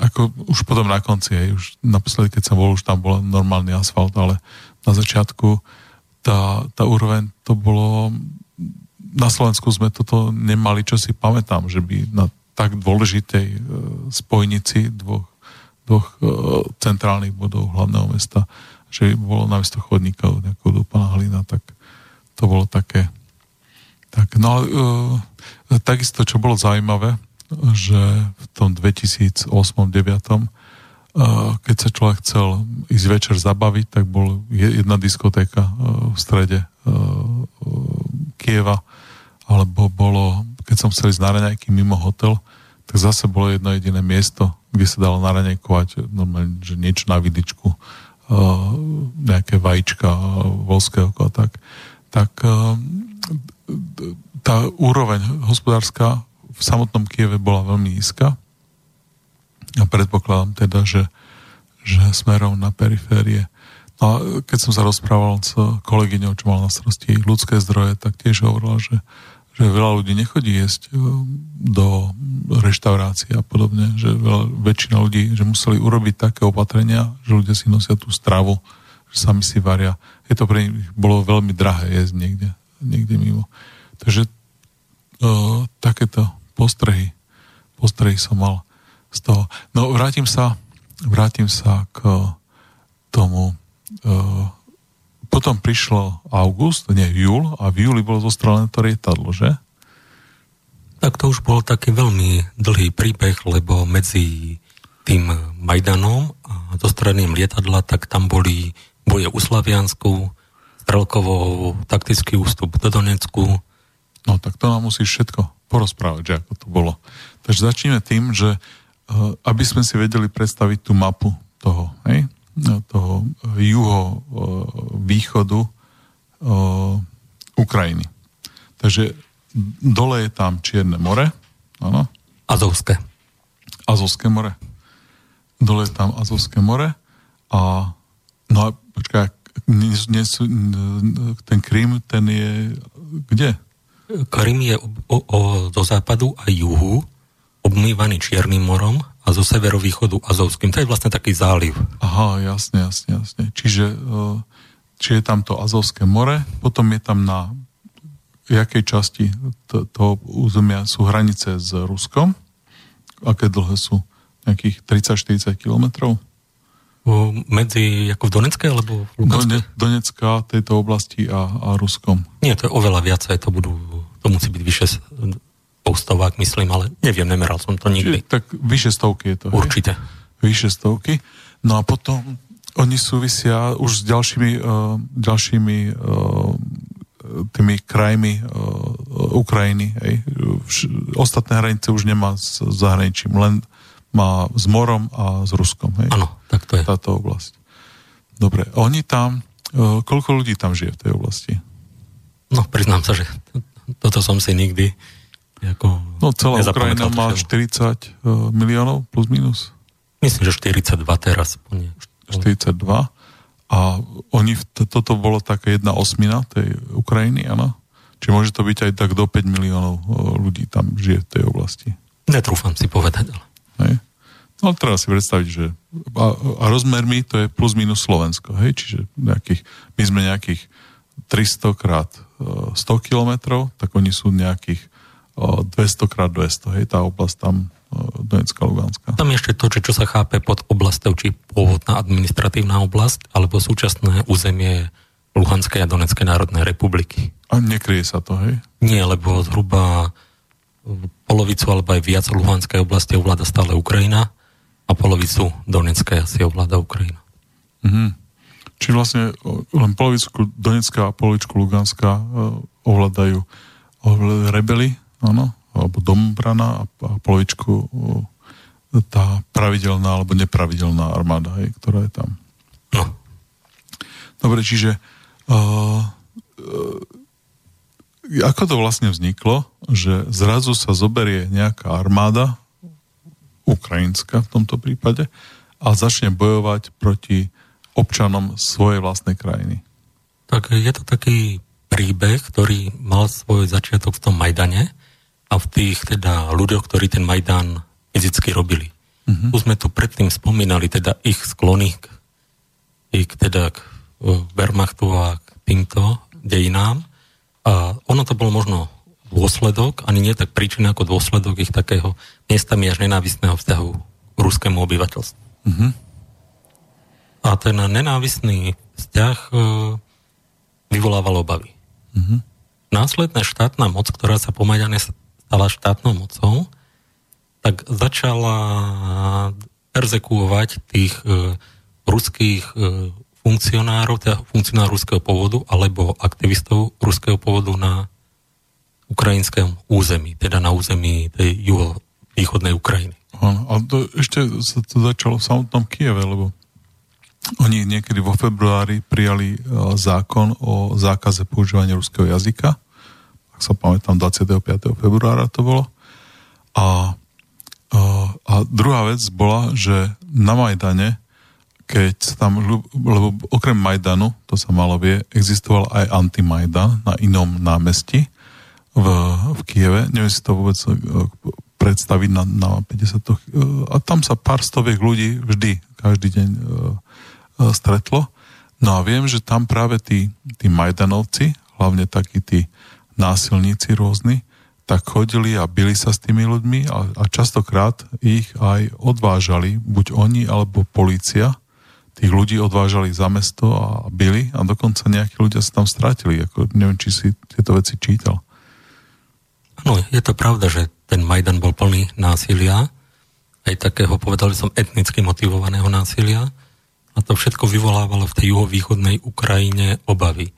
ako už potom na konci, hej, už naposledy, keď som bol, už tam bol normálny asfalt, ale na začiatku tá, tá úroveň to bolo, na Slovensku sme toto nemali, čo si pamätám, že by na tak dôležitej uh, spojnici dvoch dvoch centrálnych bodov hlavného mesta, že bolo namiesto chodníka nejakú dúpaná hlina, tak to bolo také. Tak, no ale e, takisto, čo bolo zaujímavé, že v tom dvetisícosem deväť e, keď sa človek chcel ísť večer zabaviť, tak bola jedna diskotéka v strede e, Kieva, alebo bolo, keď som chcel ísť na raňajky mimo hotel, tak zase bolo jedno jediné miesto, kde sa dalo naraňajkovať, normálne, že niečo na vidičku, nejaké vajíčka volského a tak. Tak tá úroveň hospodárska v samotnom Kieve bola veľmi nízka a predpokladám teda, že, že smerom na periférie. No a keď som sa rozprával s kolegyňou, čo mal na starosti ľudské zdroje, tak tiež hovorila, že že veľa ľudí nechodí jesť do reštaurácií a podobne, že veľa, väčšina ľudí, že museli urobiť také opatrenia, že ľudia si nosia tú stravu, že sami si varia. Je to pre nich bolo veľmi drahé jesť niekde, niekde mimo. Takže o, takéto postrehy, postrehy som mal z toho. No vrátim sa, vrátim sa k tomu. O, Potom prišlo august, nie júl, a v júli bolo zostrelené to lietadlo, že? Tak to už bol taký veľmi dlhý príbeh, lebo medzi tým Majdanom a zostreleným lietadla, tak tam boli boje u Slaviansku, Strelkovou, taktický ústup do Donecku. No tak to nám musíš všetko porozprávať, že ako to bolo. Takže začneme tým, že aby sme si vedeli predstaviť tú mapu toho, hej? Toho juho východu Ukrajiny. Takže dole je tam Čierne more. Áno. Azovské. Azovské more. Dole je tam Azovské more. A no a počkaj, ten Krym, ten je kde? Krym je o, o, do západu a juhu umývaný Čiernym morom a zo severovýchodu Azovským. To je vlastne taký záliv. Aha, jasne, jasne, jasne. Čiže či je tam to Azovské more, potom je tam na jakej časti t- toho územia sú hranice s Ruskom? Aké dlhé sú? Nejakých tridsať štyridsať kilometrov? Medzi, ako v Doneckej, alebo v Luganskej? Donecká, tejto oblasti a, a Ruskom. Nie, to je oveľa viacej, to budú, to musí byť vyše poustovák, myslím, ale neviem, nemeral som to nikdy. Čiže, tak vyše stovky je to. Určite. Hej? Vyše stovky. No a potom oni súvisia už s ďalšími, uh, ďalšími uh, tými krajmi uh, Ukrajiny. Hej? Ostatné hranice už nemá s zahraničím, len má s morom a s Ruskom. Áno, tak to je. Táto oblasť. Dobre, oni tam, e, koľko ľudí tam žije v tej oblasti? No, priznám sa, že toto som si nikdy ako no, celá Ukrajina má štyridsať e, miliónov plus minus. Myslím, že štyridsaťdva teraz. štyridsaťdva A oni, toto bolo taká jedna osmina tej Ukrajiny, áno? Čiže môže to byť aj tak do päť miliónov ľudí tam žije v tej oblasti. Netrúfam si povedať, ale hej. No treba si predstaviť, že a, a rozmermi to je plus minus Slovensko, hej, čiže nejakých, my sme nejakých tristo krát sto kilometrov, tak oni sú nejakých dvesto krát dvesto, hej, tá oblasť tam Donecká, Luganská. Tam ešte to, čo sa chápe pod oblastou, či pôvodná administratívna oblasť, alebo súčasné územie Luhanskej a Doneckej národnej republiky. A nekryje sa to, hej? Nie, lebo zhruba polovicu alebo aj viac Luhanskej oblasti ovláda stále Ukrajina a polovicu Donetskej asi ovláda Ukrajina. Mhm. Čiže vlastne len polovicu Donetská a polovicu Luganská ovládajú rebeli, áno, alebo domobrana a polovičku tá pravidelná alebo nepravidelná armáda, hej, ktorá je tam. No. Dobre, čiže uh, uh, ako to vlastne vzniklo, že zrazu sa zoberie nejaká armáda, ukrajinská v tomto prípade, a začne bojovať proti občanom svojej vlastnej krajiny? Tak je to taký príbeh, ktorý mal svoj začiatok v tom Majdane a v tých teda ľuďoch, ktorí ten Majdan fyzicky robili. Uh-huh. Už sme tu predtým spomínali teda ich sklony k, k teda k Wehrmachtu a k týmto dejinám. A ono to bolo možno dôsledok, ani nie tak príčina, ako dôsledok ich takého miestami až nenávistného vzťahu k ruskému obyvateľstvu. Mm-hmm. A ten nenávistný vzťah e, vyvolával obavy. Mm-hmm. Následná štátna moc, ktorá sa po Majdane stala štátnou mocou, tak začala persekuovať tých e, ruských e, funkcionárov, teda funkcionárov ruského pôvodu alebo aktivistov ruského pôvodu na ukrajinskom území, teda na území tej juhovýchodnej Ukrajiny. Áno, ale to ešte sa to začalo v samotnom Kyjeve, lebo oni niekedy vo februári prijali zákon o zákaze používania ruského jazyka, ak sa pamätám, dvadsiateho piateho februára to bolo. A, a, a druhá vec bola, že na Majdane, keď tam, lebo okrem Majdanu, to sa malo vie, existoval aj anti-Majdan na inom námestí v, v Kyjeve. Neviem si to vôbec predstaviť na, na päťdesiat. A tam sa pár stoviek ľudí vždy, každý deň e, e, stretlo. No a viem, že tam práve tí, tí Majdanovci, hlavne takí tí násilníci rôzni, tak chodili a bili sa s tými ľuďmi a, a častokrát ich aj odvážali, buď oni alebo polícia. Tých ľudí odvážali za mesto a byli a dokonca nejakí ľudia sa tam strátili. Ako, neviem, či si tieto veci čítal. Áno, je to pravda, že ten Majdan bol plný násilia, aj takého, povedali som, etnicky motivovaného násilia a to všetko vyvolávalo v tej juhovýchodnej Ukrajine obavy.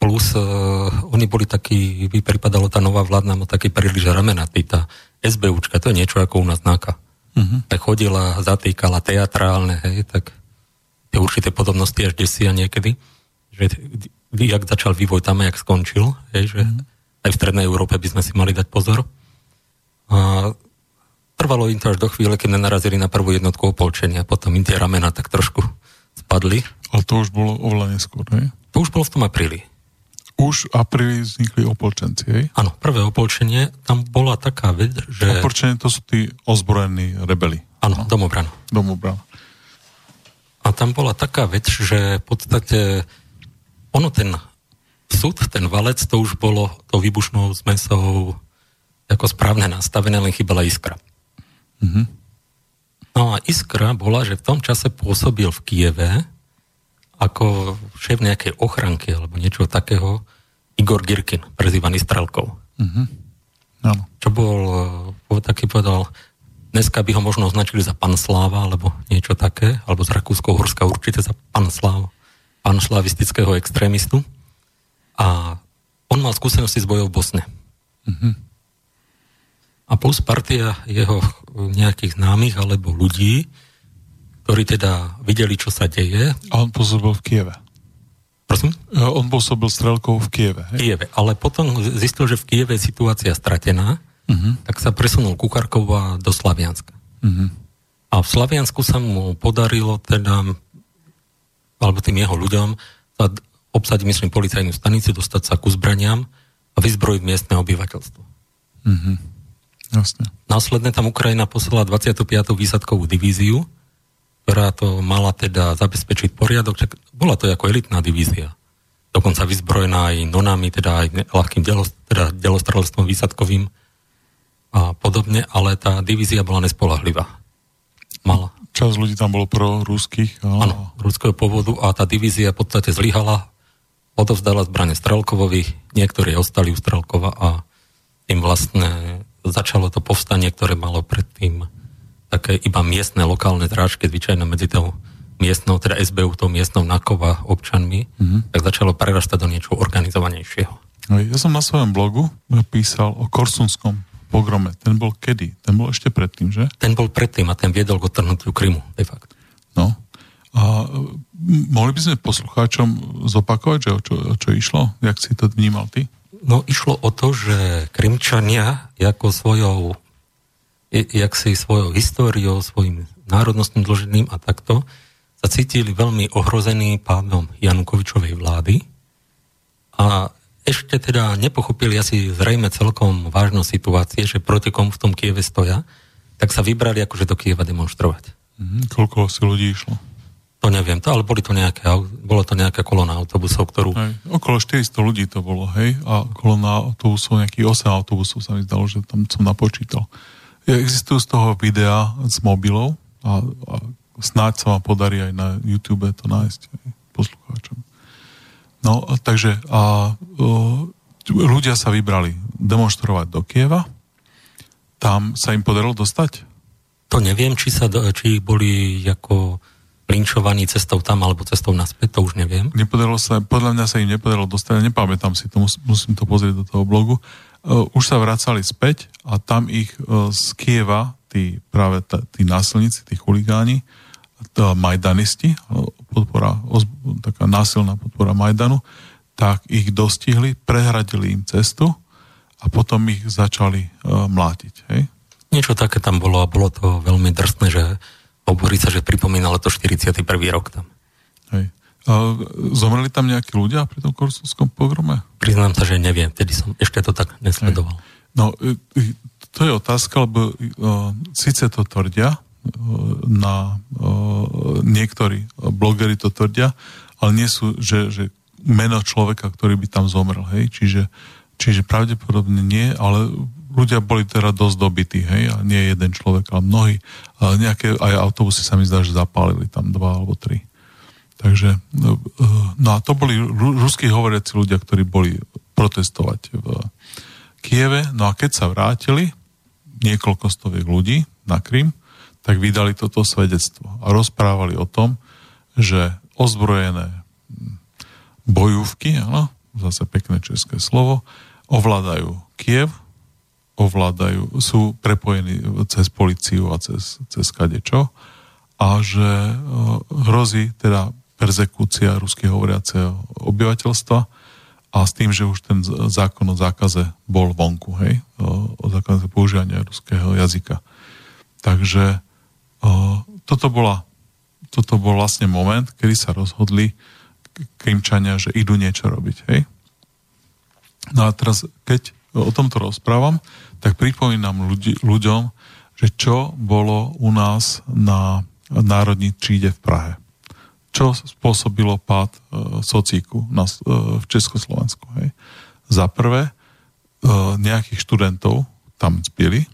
Plus, uh, oni boli takí, by pripadalo tá nová vládna, no taký príliš ramenatý, tá SBUčka, to je niečo ako u nás náka. Uh-huh. Tak chodila, zatýkala teatrálne, hej, tak tie určité podobnosti až desia niekedy, že jak začal vývoj tam, jak skončil, hej, že uh-huh. Aj v strednej Európe by sme si mali dať pozor. A trvalo im to až do chvíle, keď nenarazili na prvú jednotku opolčenia, potom im tie ramena tak trošku spadli. Ale to už bolo oveľa neskôr, hej? To už bolo v tom apríli. Už v apríli vznikli opolčenci. Áno, prvé opolčenie, tam bola taká vec, že... Opolčenie to sú tí ozbrojení rebeli. Áno, no. domobrana. Domobrana. A tam bola taká vec, že v podstate ono ten sud, ten valec, to už bolo tou výbušnou zmesou ako správne nastavené, len chýbala iskra. Mm-hmm. No a iskra bola, že v tom čase pôsobil v Kieve ako šéf nejakej ochranky alebo niečo takého Igor Girkin, prezývaný Strelkov. Mm-hmm. No. Čo bol, taký povedal... Dneska by ho možno označili za Pansláva, alebo niečo také, alebo z Rakúsko-Uhorska určite za Pansláv, panslavistického extrémistu. A on mal skúsenosti s bojov v Bosne. Mm-hmm. A plus partia jeho nejakých známych alebo ľudí, ktorí teda videli, čo sa deje. A on pôsobil v Kieve. Prosím? A on pôsobil Strelkov v Kieve. Hej? Kieve, ale potom zistil, že v Kieve je situácia stratená. Uh-huh. Tak sa presunul ku Charkovu a do Slavianska. Uh-huh. A v Slaviansku sa mu podarilo teda, alebo tým jeho ľuďom, obsadiť, myslím, policajnú stanicu, dostať sa ku zbraniam a vyzbrojiť miestne obyvateľstvo. Uh-huh. Jasne. Následne tam Ukrajina poslala dvadsiatu piatu výsadkovú divíziu, ktorá to mala teda zabezpečiť poriadok. Čak bola to ako elitná divízia. Dokonca vyzbrojená aj nonami, teda aj ľahkým delost, teda delostrelstvom výsadkovým a podobne, ale tá divízia bola nespoľahlivá. Mala. Časť ľudí tam bolo pro ruských. A... Áno, ruského pôvodu a tá divízia v podstate zlyhala, odovzdala zbrane Strelkovovi, niektorí ostali u Strelkova a tým vlastne začalo to povstanie, ktoré malo predtým také iba miestne, lokálne drážky, zvyčajne medzi tou miestnou, teda es bé ú, tou miestnou Nakova občanmi, mm-hmm. tak začalo prerastať do niečo organizovanejšieho. Ja som na svojom blogu písal o Korsunskom pogrome. Ten bol kedy? Ten bol ešte predtým, že? Ten bol predtým a ten viedol k odtrhnutiu Krymu, de facto. No. A mohli by sme poslucháčom zopakovať, že o čo, o čo išlo? Jak si to vnímal ty? No, išlo o to, že Krymčania ako svojou, jak si svojou históriou, svojim národnostným dĺžením a takto, sa cítili veľmi ohrození pádom Janukovičovej vlády a ešte teda nepochopili asi zrejme celkom vážnosť situácie, že proti komu v tom Kieve stoja, tak sa vybrali akože do Kieva demonstrovať. Mm, koľko asi ľudí išlo? To neviem, to, ale boli to nejaké, bolo to nejaká kolóna autobusov, ktorú... Hej, okolo štyristo ľudí to bolo, hej, a kolóna autobusov, nejakých osem autobusov sa mi zdalo, že tam som napočítal. Existujú z toho videá s mobilov a, a snáď sa vám podarí aj na YouTube to nájsť aj poslucháčom. No, takže a, e, ľudia sa vybrali demonštrovať do Kieva. Tam sa im podarilo dostať? To neviem, či, sa, či boli ako linčovaní cestou tam alebo cestou naspäť, to už neviem. Nepodarilo sa, podľa mňa sa im nepodarilo dostať, nepamätám si to, mus, musím to pozrieť do toho blogu. E, už sa vracali späť a tam ich e, z Kieva, tí, práve t- tí násilníci, tí chuligáni, majdanisti, podpora, taká násilná podpora Majdanu, tak ich dostihli, prehradili im cestu a potom ich začali uh, mlátiť. Hej? Niečo také tam bolo a bolo to veľmi drsné, že oborí sa, že pripomínalo to štyridsiaty prvý rok tam. Hej. Uh, zomreli tam nejakí ľudia pri tom Korsunskom pogrome? Priznám sa, že neviem, vtedy som ešte to tak nesledoval. Hej. No, to je otázka, lebo uh, síce to tvrdia, na uh, niektorí blogeri to tvrdia, ale nie sú, že, že meno človeka, ktorý by tam zomrel, hej, čiže, čiže pravdepodobne nie, ale ľudia boli teda dosť dobití, hej, a nie jeden človek, ale mnohí, ale nejaké aj autobusy sa mi zdá, že zapálili tam dva alebo tri. Takže, uh, no a to boli ruskí hovoriaci ľudia, ktorí boli protestovať v Kieve, no a keď sa vrátili niekoľko stoviek ľudí na Krym, tak vydali toto svedectvo a rozprávali o tom, že ozbrojené bojúvky, áno, zase pekné české slovo, ovládajú Kiev, ovládajú, sú prepojení cez políciu a cez, cez kadečo a že hrozí teda perzekúcia rusky hovoriaceho obyvateľstva a s tým, že už ten zákon o zákaze bol vonku, hej, o zákaze používania ruského jazyka. Takže Toto, bola, toto bol vlastne moment, kedy sa rozhodli Krymčania, že idú niečo robiť. Hej? No a teraz, keď o tomto rozprávam, tak pripomínam ľudí, ľuďom, že čo bolo u nás na Národní tříde v Prahe. Čo spôsobilo pád e, socíku na, e, v Československu. Hej. Za prvé, e, nejakých študentov tam zbili,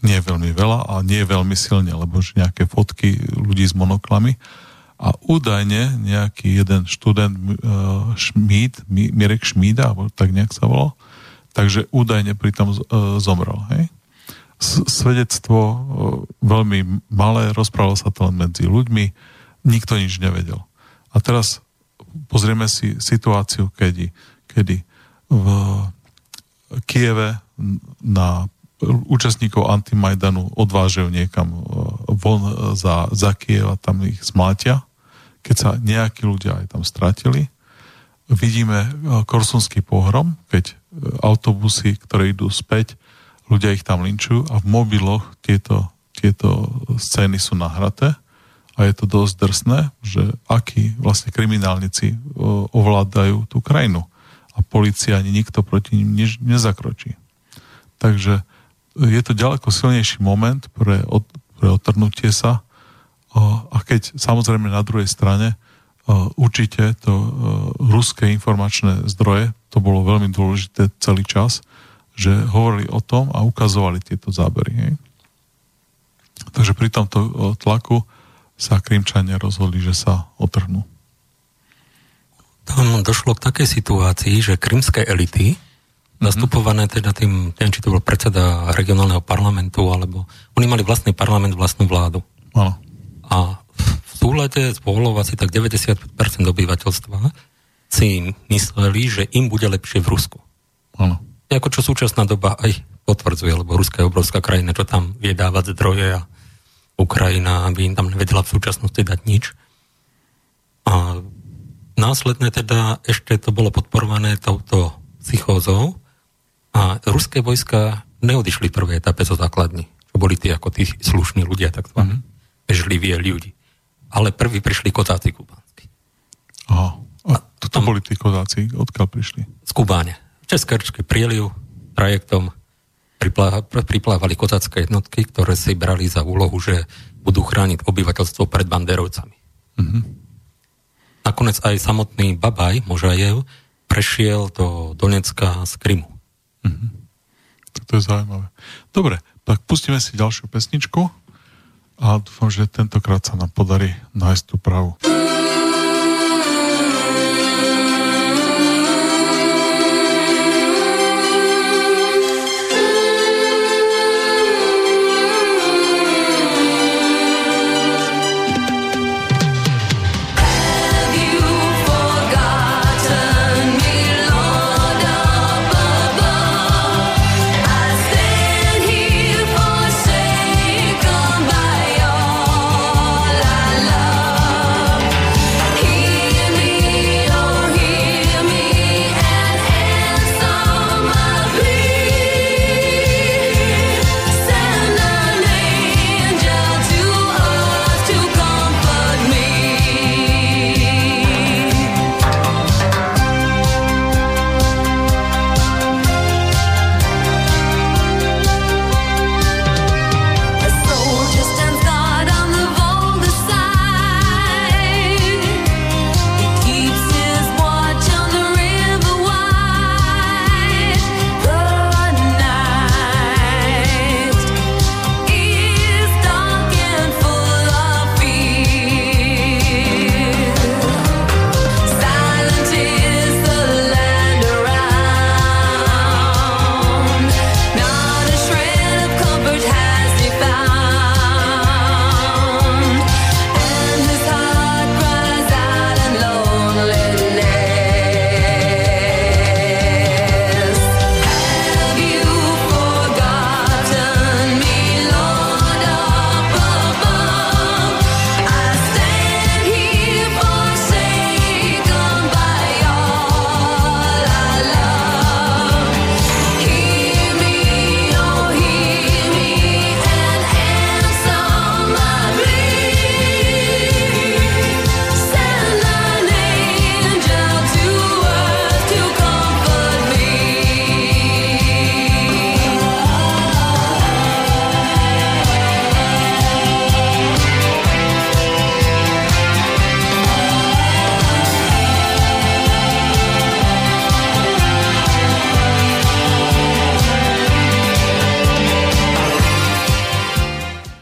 nie veľmi veľa a nie veľmi silne, lebo že nejaké fotky ľudí s monoklami a údajne nejaký jeden študent e, Šmíd, Mi, Mirek Šmída, alebo tak nejak sa volal, takže údajne pritom e, zomrel. Hej. S- svedectvo e, veľmi malé, rozprávalo sa to len medzi ľuďmi, nikto nič nevedel. A teraz pozrieme si situáciu, kedy, kedy v Kieve na účastníkov antimajdanu odvážajú niekam von za, za Kieva, tam ich zmlátia, keď sa nejakí ľudia aj tam stratili. Vidíme korsunský pohrom, keď autobusy, ktoré idú späť, ľudia ich tam linčujú a v mobiloch tieto, tieto scény sú nahraté. A je to dosť drsné, že akí vlastne kriminálnici ovládajú tú krajinu. A polícia ani nikto proti nim nezakročí. Takže je to ďaleko silnejší moment pre, od, pre otrnutie sa. A keď samozrejme na druhej strane určite to ruské informačné zdroje, to bolo veľmi dôležité celý čas, že hovorili o tom a ukazovali tieto zábery. Takže pri tomto tlaku sa Krymčania rozhodli, že sa otrhnú. Tam došlo k takej situácii, že krymské elity, mm-hmm. zastupované teda tým, neviem, či to bol predseda regionálneho parlamentu, alebo oni mali vlastný parlament, vlastnú vládu. Áno. A v súlade s povolou asi tak deväťdesiatpäť percent obyvateľstva si mysleli, že im bude lepšie v Rusku. Áno. Jako čo súčasná doba aj potvrdzuje, lebo Ruska je obrovská krajina, čo tam vie dávať zdroje a Ukrajina, aby im tam nevedela v súčasnosti dať nič. A následne teda ešte to bolo podporované touto psychózou a ruské vojska neodišli v prvej etape zo základní, čo boli tí ako tí slušní ľudia, takzvané, mm-hmm. žliví ľudí. Ale prví prišli kozáci kubánsky. Aha, a toto boli tí kozáci, odkiaľ prišli? Z Kubáne. Českerčský prieliv trajektom priplávali kozácké jednotky, ktoré si brali za úlohu, že budú chrániť obyvateľstvo pred banderovcami. Mm-hmm. Nakoniec aj samotný Babaj Možajev prešiel do Donecka z Krymu. Mm-hmm. To je zaujímavé. Dobre, tak pustíme si ďalšiu pesničku a dúfam, že tentokrát sa nám podarí nájsť tú pravú.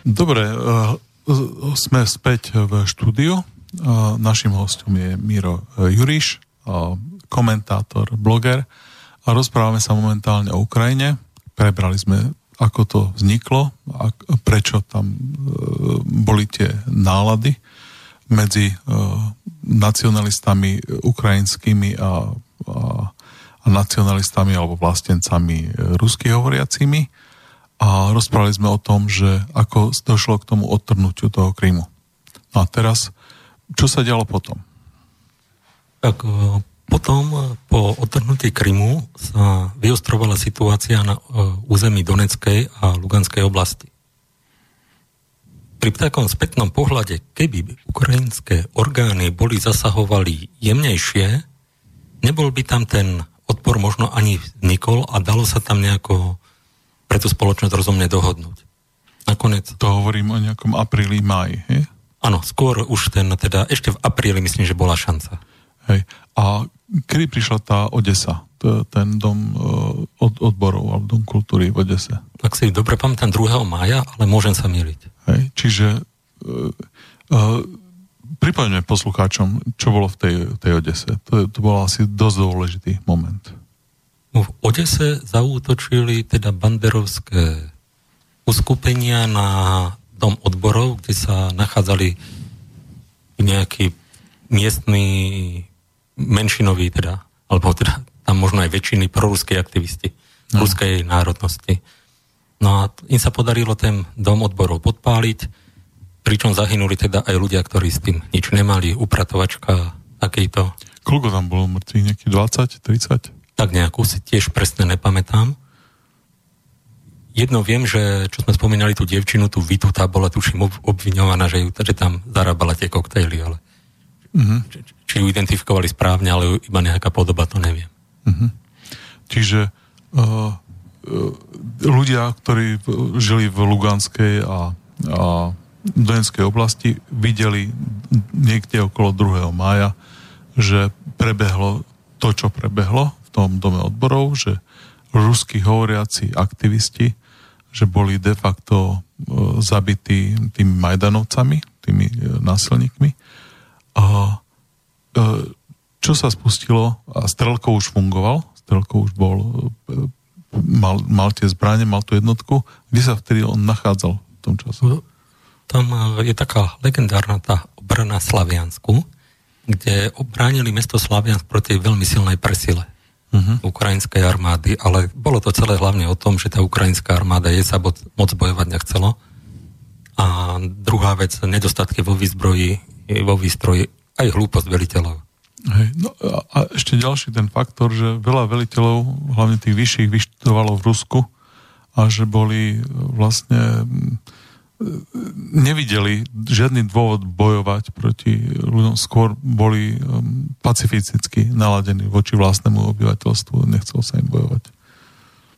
Dobre, sme späť v štúdiu. Naším hostom je Miro Juriš, komentátor, bloger a rozprávame sa momentálne o Ukrajine. Prebrali sme, ako to vzniklo a prečo tam boli tie nálady medzi nacionalistami ukrajinskými a, a, a nacionalistami alebo vlastencami rusky hovoriacimi. A rozprávali sme o tom, že ako došlo k tomu odtrhnutiu toho Krymu. No a teraz, čo sa dialo potom? Tak potom, po odtrhnutí Krymu, sa vyostrovala situácia na území Doneckej a Luganskej oblasti. Pri takom spätnom pohľade, keby ukrajinské orgány boli zasahovali jemnejšie, nebol by tam ten odpor možno ani vznikol a dalo sa tam nejako pre tú spoločnosť rozumne dohodnúť. Nakoniec... To hovorím o nejakom apríli, máji, hej? Áno, skôr už ten, teda ešte v apríli myslím, že bola šanca. Hej. A kedy prišla tá Odesa? Ten dom od odborov alebo dom kultúry v Odese? Tak si dobre pamätám druhého mája, ale môžem sa mýliť. Hej, čiže uh, uh, pripomeňme poslucháčom, čo bolo v tej, tej Odese. To, to bol asi dosť dôležitý moment. No, v Odese zaútočili teda banderovské uskupenia na dom odborov, kde sa nachádzali nejakí miestni menšinoví teda, alebo teda tam možno aj väčšiny proruskej aktivisti, no. Ruskej národnosti. No a im sa podarilo ten dom odborov podpáliť, pričom zahynuli teda aj ľudia, ktorí s tým nič nemali, upratovačka, takýto. Koľko tam bolo mŕtvych? Nejakých dvadsať, tridsať? Tak nejakú si tiež presne nepamätám. Jedno viem, že čo sme spomínali, tú dievčinu, tú Vitu, tá bola tuším obviňovaná, že, ju, že tam zarábala tie koktejly, ale uh-huh. či, či ju identifikovali správne, ale iba nejaká podoba, to neviem. Uh-huh. Čiže uh, ľudia, ktorí žili v Luganskej a, a Donetskej oblasti, videli niekde okolo druhého mája, že prebehlo to, čo prebehlo v tom dome odborov, že ruskí hovoriaci aktivisti, že boli de facto zabití tými majdanovcami, tými násilníkmi. A čo sa spustilo, a Strelkov už fungoval, Strelkov už bol, mal, mal tie zbrane, mal tú jednotku, kde sa vtedy on nachádzal v tom čase? Tam je taká legendárna tá obrana Slaviansku, kde obránili mesto Slaviansk proti veľmi silnej presile. Uh-huh. Ukrajinskej armády, ale bolo to celé hlavne o tom, že tá ukrajinská armáda jej sa moc bojovať nechcelo. A druhá vec, nedostatky vo výzbroji, vo výstroji, aj hlúposť veliteľov. Hej, no a ešte ďalší ten faktor, že veľa veliteľov, hlavne tých vyšších, vyštudovalo v Rusku a že boli vlastne nevideli žiadny dôvod bojovať proti ľuďom, skôr boli pacifisticky naladení voči vlastnému obyvateľstvu, nechcel sa im bojovať.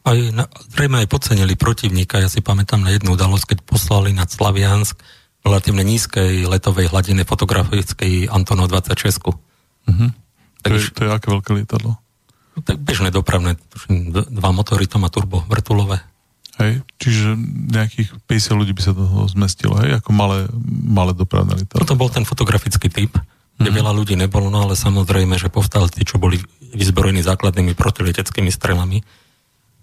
Aj na, zrejme aj podcenili protivníka, ja si pamätám na jednu udalosť, keď poslali nad Slaviansk relatívne nízkej letovej hladine fotografickej Antonov dvadsaťšesť. Uh-huh. To, je, to je aké veľké lietadlo? No, tak bežné dopravné, tuším, dva motory, to má turbo vrtulové. Hej, čiže nejakých päťdesiat ľudí by sa do toho zmestilo, hej, ako malé, malé dopravné lietadlo. To bol ten fotografický typ, kde mm-hmm. veľa ľudí nebolo, no ale samozrejme, že povstalci, čo boli vyzbrojení základnými protileteckými strelami,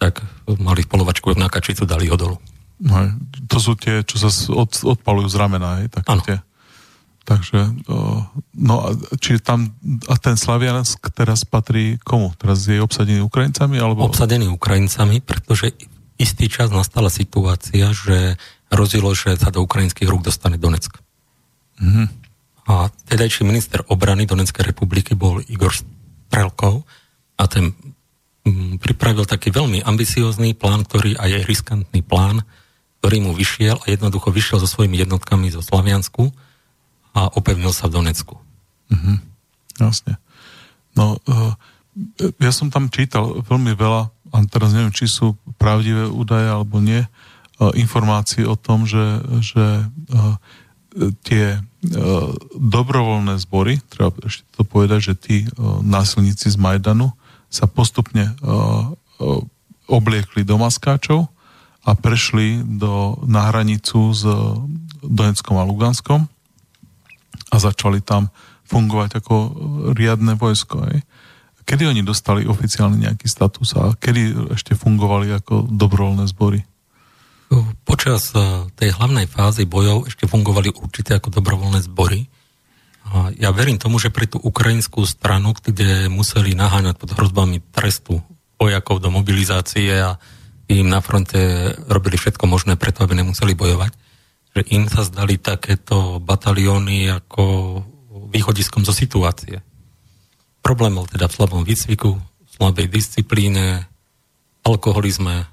tak mali v polovačku na kačicu, dali ho dolu. Hej, to sú tie, čo sa od, odpalujú z ramena, hej, také tie. Takže, o, no a či tam, a ten Slaviansk teraz patrí komu? Teraz je obsadený Ukrajincami, alebo... Obsadený Ukrajincami, pretože istý čas nastala situácia, že rozilo, že sa do ukrajinských rúk dostane Doneck. Mm-hmm. A tedajší minister obrany Doneckej republiky bol Igor Strelkov a ten pripravil taký veľmi ambiciózny plán, ktorý aj je riskantný plán, ktorý mu vyšiel a jednoducho vyšiel so svojimi jednotkami zo Slaviansku a opevnil sa v Donecku. Mm-hmm. Jasne. No, ja som tam čítal veľmi veľa a teraz neviem, či sú pravdivé údaje alebo nie, informácie o tom, že, že tie dobrovoľné zbory, treba ešte to povedať, že tí násilníci z Majdanu sa postupne obliekli do maskáčov a prešli do, na hranicu s Doneckom a Luganskom a začali tam fungovať ako riadne vojsko. Aj. Kedy oni dostali oficiálny nejaký status a kedy ešte fungovali ako dobrovoľné zbory? Počas tej hlavnej fázy bojov ešte fungovali určite ako dobrovoľné zbory. Ja verím tomu, že pre tú ukrajinskú stranu, kde museli naháňať pod hrozbami trestu vojakov do mobilizácie a im na fronte robili všetko možné preto, aby nemuseli bojovať, že im sa zdali takéto batalióny ako východiskom zo situácie. Problém bol teda v slabom výcviku, v slabej disciplíne, alkoholizme,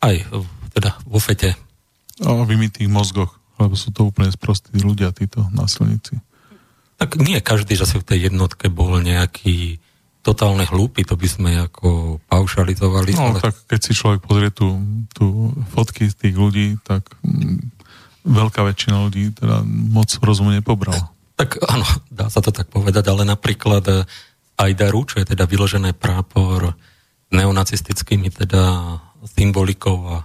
aj teda vo fete. A v imitých mozgoch, lebo sú to úplne sprostí ľudia, títo násilníci. Tak nie každý, že si v tej jednotke bol nejaký totálne hlúpy, to by sme ako paušalizovali. No ale... tak keď si človek pozrie tú, tú fotky z tých ľudí, tak m, veľká väčšina ľudí teda moc rozumu nepobrala. Tak áno, dá sa to tak povedať, ale napríklad Ajdaru, čo je teda vyložené prápor neonacistickými teda symbolikou a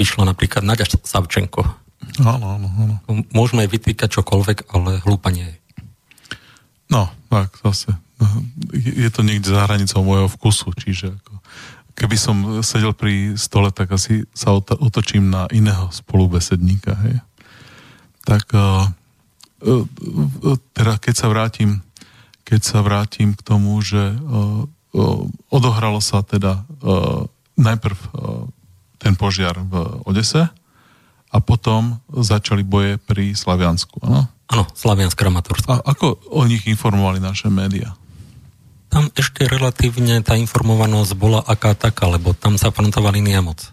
vyšla napríklad Naďa Savčenko. Áno, áno, áno. Môžeme vytýkať čokoľvek, ale hlúpa nie je. No, tak zase. Je to niekde za hranicou môjho vkusu, čiže ako, keby som sedel pri stole, tak asi sa otočím na iného spolubesedníka. Hej. Tak teda keď sa vrátim keď sa vrátim k tomu, že odohralo sa teda najprv ten požiar v Odese a potom začali boje pri Slaviansku. Áno, áno, Slaviansk, Kramatorsk. A ako o nich informovali naše médiá? Tam ešte relatívne tá informovanosť bola aká taká, lebo tam sa frontová línia moc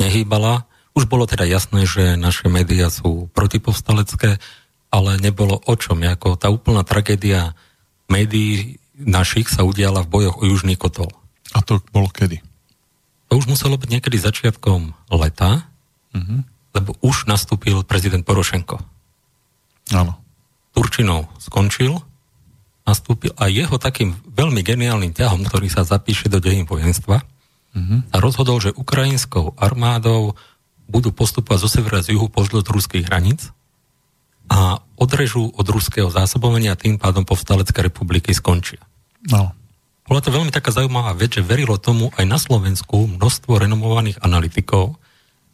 nehýbala. Už bolo teda jasné, že naše médiá sú protipovstalecké, ale nebolo o čom. Jako tá úplná tragédia médií našich sa udiala v bojoch o Južný kotol. A to bolo kedy? To už muselo byť niekedy začiatkom leta, mm-hmm. lebo už nastúpil prezident Porošenko. Áno. Turčinov skončil, nastúpil a jeho takým veľmi geniálnym ťahom, ktorý sa zapíše do dejín vojenstva, mm-hmm. sa rozhodol, že ukrajinskou armádou budú postupovať zo severa z juhu pozdĺž ruských hraníc a odrežú od ruského zásobovania a tým pádom povstalecké republiky skončia. No. Bola to veľmi taká zaujímavá vec, že verilo tomu aj na Slovensku množstvo renomovaných analytikov,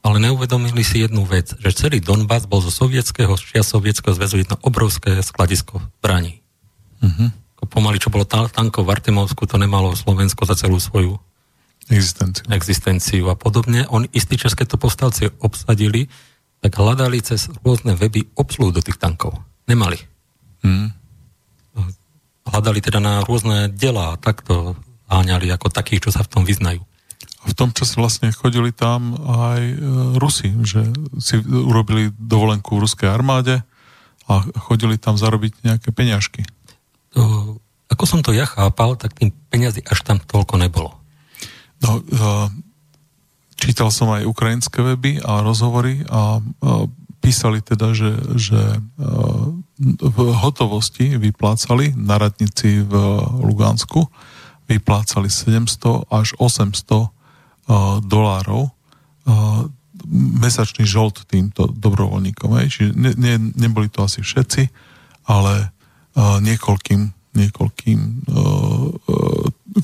ale neuvedomili si jednu vec, že celý Donbas bol zo sovietského, z čias sovietského zväzu jedno obrovské skladisko zbraní. Uh-huh. Pomaly, čo bolo tankov v Artemovsku, to nemalo Slovensko za celú svoju existenciu. existenciu a podobne. Oni istí čas, keď to povstalci obsadili, tak hľadali cez rôzne weby obsluhu do tých tankov. Nemali. Hmm. Hľadali teda na rôzne delá, takto háňali ako takých, čo sa v tom vyznajú. A v tom čase vlastne chodili tam aj Rusi, že si urobili dovolenku v ruskej armáde a chodili tam zarobiť nejaké peňažky. To, ako som to ja chápal, tak tým peňazí až tam toľko nebolo. No, čítal som aj ukrajinské weby a rozhovory a písali teda, že, že v hotovosti vyplácali na radnici v Lugansku vyplácali sedemsto až osemsto dolárov mesačný žolt týmto dobrovoľníkom. Hej. Čiže ne, ne, neboli to asi všetci, ale niekoľkým, niekoľkým,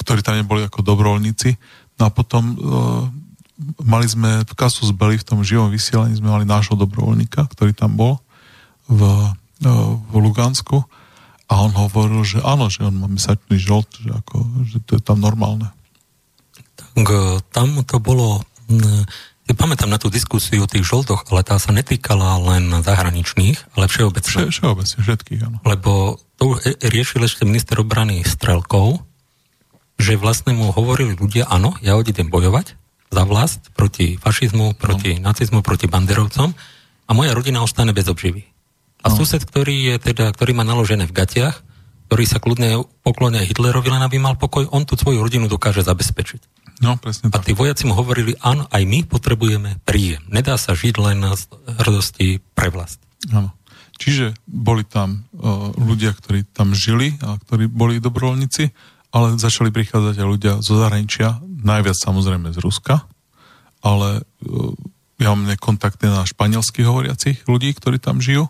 ktorí tam neboli ako dobrovoľníci. No a potom mali sme v Kasus Belli, v tom živom vysielaní sme mali nášho dobrovoľníka, ktorý tam bol v, v Lugansku a on hovoril, že áno, že on má mesačný žolt, že, ako, že to je tam normálne. Tak tam to bolo, ja pamätám na tú diskusiu o tých žoltoch, ale tá sa netýkala len zahraničných, ale všeobecne. Vše, všeobecne, všetkých, áno. Lebo to riešil ešte minister obrany Strelkov, že vlastne mu hovorili ľudia, áno, ja odídem bojovať, za vlast, proti fašizmu, proti no. nacizmu, proti banderovcom a moja rodina ostane bez obživy. A no. sused, ktorý je teda, ktorý má naložené v gatiach, ktorý sa kľudne poklonia Hitlerovi, len aby mal pokoj, on tú svoju rodinu dokáže zabezpečiť. No, presne tak. A tí vojaci mu hovorili, áno, aj my potrebujeme príjem. Nedá sa žiť len z hrdosti pre vlast. Áno. Čiže boli tam uh, ľudia, ktorí tam žili a ktorí boli dobrovoľníci, ale začali prichádzať aj ľudia zo zahraničia, najviac samozrejme z Ruska ale ja mám kontakty na španielsky hovoriacich ľudí, ktorí tam žijú.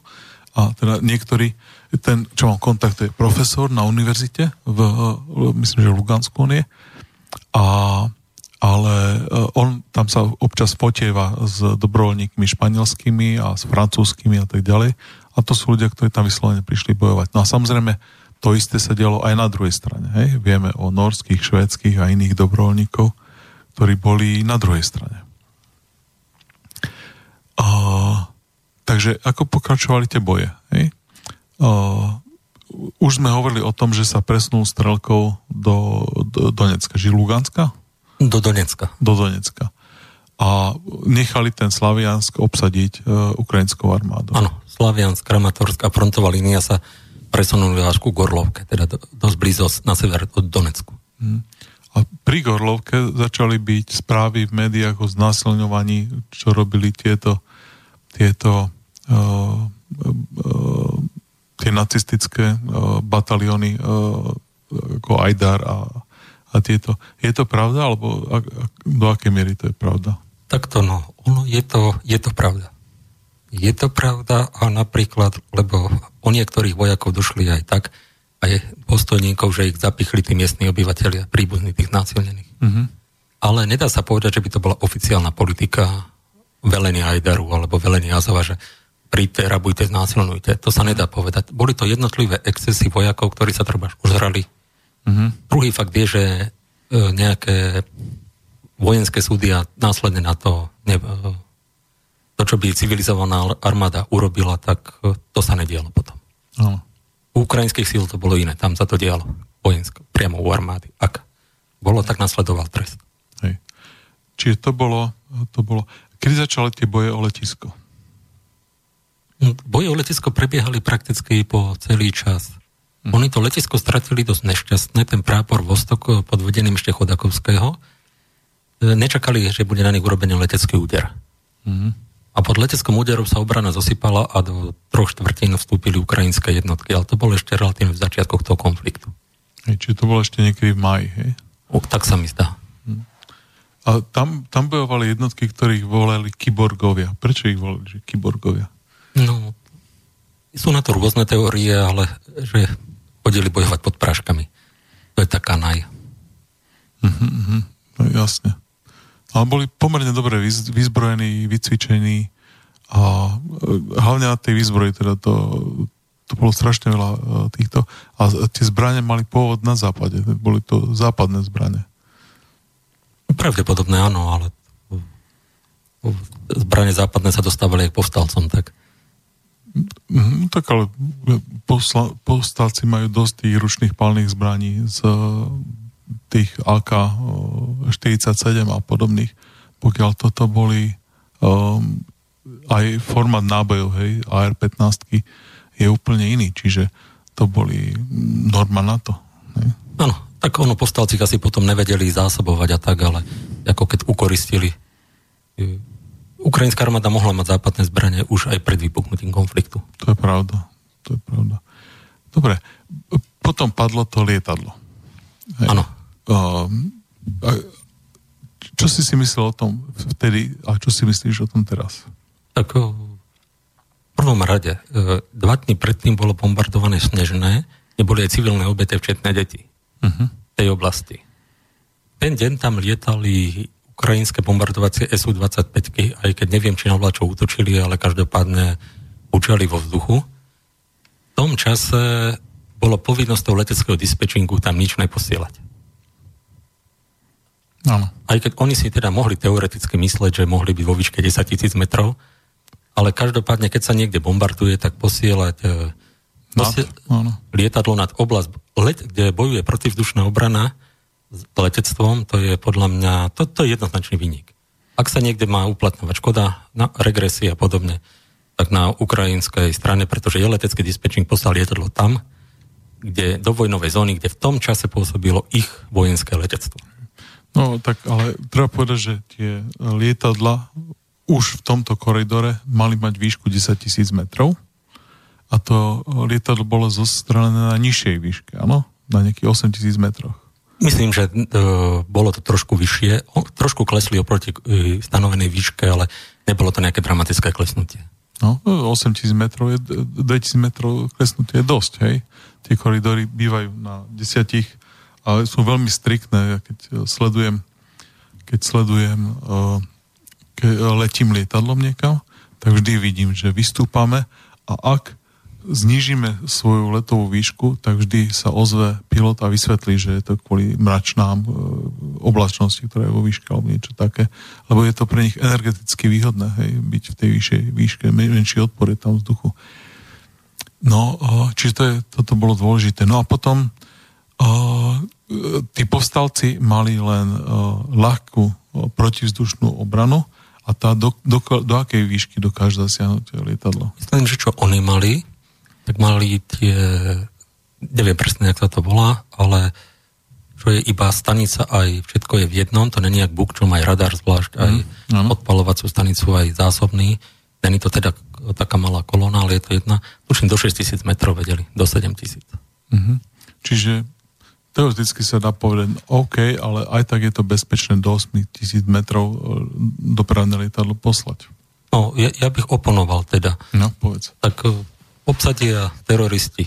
A teda niektorí, ten, čo mám kontakt, je profesor na univerzite, v, myslím, že v Lugansku on je. A, ale on tam sa občas potieva s dobrovoľníkmi španielskými a s francúzskými a tak ďalej. A to sú ľudia, ktorí tam vyslovene prišli bojovať. No a samozrejme, to isté sa dialo aj na druhej strane. Hej? Vieme o norských, švédskych a iných dobrovoľníkov, ktorí boli na druhej strane. A, takže ako pokračovali tie boje? Hej? A, už sme hovorili o tom, že sa presnul Strelkov do, do Donecka. Ži Luganska? Do Donecka. Do Donecka. A nechali ten Slaviansk obsadiť e, ukrajinskou armádou. Áno, Slaviansk, Kramatorsk a frontová línia sa presunuli až ku Gorlovke, teda do, dosť blízko na sever od Donecku. Hmm. A pri Gorlovke začali byť správy v médiách o znásilňovaní, čo robili tieto, tieto uh, uh, tie nacistické uh, batalióny uh, ako Ajdar a, a tieto. Je to pravda, alebo a, a, do akej miery to je pravda? Takto no, ono je to, je to pravda. Je to pravda a napríklad, lebo o niektorých vojakov došli aj tak, aj postojníkov, že ich zapichli tí miestni obyvateľia, príbuzní tých násilnených. Mm-hmm. Ale nedá sa povedať, že by to bola oficiálna politika velenia Ajdaru alebo velenia Azova, že príďte, rabujte, znásilnujte. To sa nedá povedať. Boli to jednotlivé excesy vojakov, ktorí sa treba užrali. Mm-hmm. Druhý fakt je, že nejaké vojenské súdy a následne na to ne, to, čo by civilizovaná armáda urobila, tak to sa nedialo potom. No. U ukrajinských síl to bolo iné. Tam sa to dialo vojenské, priamo u armády. Ak bolo, tak nasledoval trest. Hej. Čiže to bolo, to bolo... Kedy začali tie boje o letisko? Boje o letisko prebiehali prakticky po celý čas. Hm. Oni to letisko stratili dosť nešťastné, ten prápor Vostok pod vedením ešte Chodakovského. Nečakali, že bude na nich urobený letecký úder. Mhm. A pod leteckom úderom sa obrana zosypala a do troch štvrtín vstúpili ukrajinské jednotky. Ale to bolo ešte relatívne v začiatkoch toho konfliktu. Čiže to bolo ešte niekedy v máji, hej? O, tak sa mi zdá. A tam, tam bojovali jednotky, ktorých volali kyborgovia. Prečo ich volali, že kyborgovia? No, sú na to rôzne teórie, ale že chodili bojovať pod práškami. To je taká naj. Mhm, mhm, no, jasne. Ale boli pomerne dobre vyzbrojení, vycvičení a hlavne na tej výzbroji, teda to, to bolo strašne veľa týchto. A tie zbrane mali pôvod na západe, boli to západné zbrane. Pravdepodobné áno, ale zbrane západné sa dostávali aj povstalcom, tak... No, tak ale posla, povstalci majú dosť tých ručných palných zbraní z... tých á ká štyridsaťsedem a podobných, pokiaľ toto boli um, aj format nábojov, hej, á er pätnásť je úplne iný, čiže to boli norma NATO. Áno, tak ono povstalci asi potom nevedeli zásobovať a tak, ale ako keď ukoristili. Ukrajinská armáda mohla mať západné zbranie už aj pred vypuknutím konfliktu. To je pravda, to je pravda. Dobre, potom padlo to lietadlo. Áno. Čo si si myslel o tom vtedy a čo si myslíš o tom teraz? Tak v prvom rade, dva dny predtým bolo bombardované Snežné, kde boli aj civilné obete, včetné deti uh-huh. v tej oblasti. Ten deň tam lietali ukrajinské bombardovacie es ú dvadsaťpäť, aj keď neviem, či na vláčo útočili, ale každopádne učali vo vzduchu. V tom čase bolo povinnosťou leteckého dispečingu tam nič neposielať. Áno. Aj keď oni si teda mohli teoreticky mysleť, že mohli byť vo výške desaťtisíc metrov, ale každopádne, keď sa niekde bombarduje, tak posielať posie- nad, lietadlo nad oblasť, let, kde bojuje protivzdušná obrana s letectvom, to je podľa mňa, to, to je jednoznačný výnik. Ak sa niekde má uplatňovať škoda na regresii a podobne, tak na ukrajinskej strane, pretože je letecký dispečing, poslal lietadlo tam, kde do vojnovej zóny, kde v tom čase pôsobilo ich vojenské letectvo. No tak, ale treba povedať, že tie lietadla už v tomto koridore mali mať výšku desaťtisíc metrov a to lietadlo bolo zostrelené na nižšej výške, áno? Na nejakých osemtisíc metroch. Myslím, že bolo to trošku vyššie, trošku klesli oproti stanovenej výške, ale nebolo to nejaké dramatické klesnutie. No, osem tisíc metrov je, dvetisíc metrov klesnutie je dosť, hej? Tie koridory bývajú na desiatich, ale sú veľmi striktné. Ja keď sledujem, keď sledujem, ke, letím lietadlom niekam, tak vždy vidím, že vystúpame a ak znižíme svoju letovú výšku, tak vždy sa ozve pilot a vysvetlí, že je to kvôli mračnám oblačnosti, ktorá je vo výške alebo niečo také, lebo je to pre nich energeticky výhodné, hej, byť v tej vyššej výške, menší odpor je tam vzduchu. No, čiže to je, toto bolo dôležité. No a potom uh, tí povstalci mali len uh, ľahkú protivzdušnú obranu a tá do, do, do akej výšky dokáže zasiahnuť lietadlo? Myslím, že čo oni mali, tak mali tie, neviem presne, jak to volá, ale čo je iba stanica, aj všetko je v jednom, to není jak buk, čo má aj radar zvlášť, aj mm, odpaľovacú stanicu, aj zásobný. Není to teda taká malá kolóna, ale je to jedna. Tuším, do šesť tisíc metrov vedeli, do sedem tisíc. Mm-hmm. Čiže teoreticky sa dá povedať, OK, ale aj tak je to bezpečné do osem tisíc metrov dopravné lietadlo poslať. No, ja, ja bych oponoval teda. No, povedz. Tak obsadia teroristi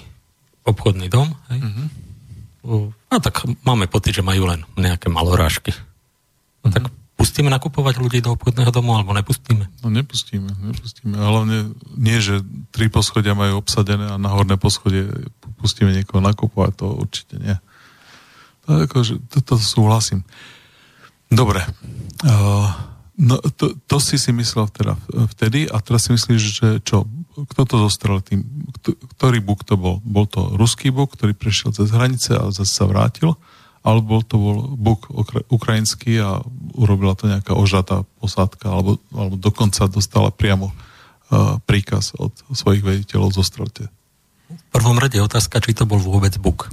obchodný dom, hej? Mm-hmm. A tak máme pocit, že majú len nejaké malorážky. Mm-hmm. Tak pustíme nakupovať ľudí do obchodného domu, alebo nepustíme? No nepustíme, nepustíme. Hlavne nie, že tri poschodia majú obsadené a na horné poschodie pustíme niekoho nakupovať, to určite nie. To, akože, to, to súhlasím. Dobre. No, to, to si si myslel teda vtedy a teraz si myslíš, že čo? Kto to zostrel tým? Ktorý buk to bol? Bol to ruský buk, ktorý prešiel cez hranice a zase sa vrátil? Alebo to bol buk ukrajinský a urobila to nejaká ožatá posádka alebo, alebo dokonca dostala priamo uh, príkaz od svojich vediteľov zostrelte? V prvom rade otázka, či to bol vôbec buk.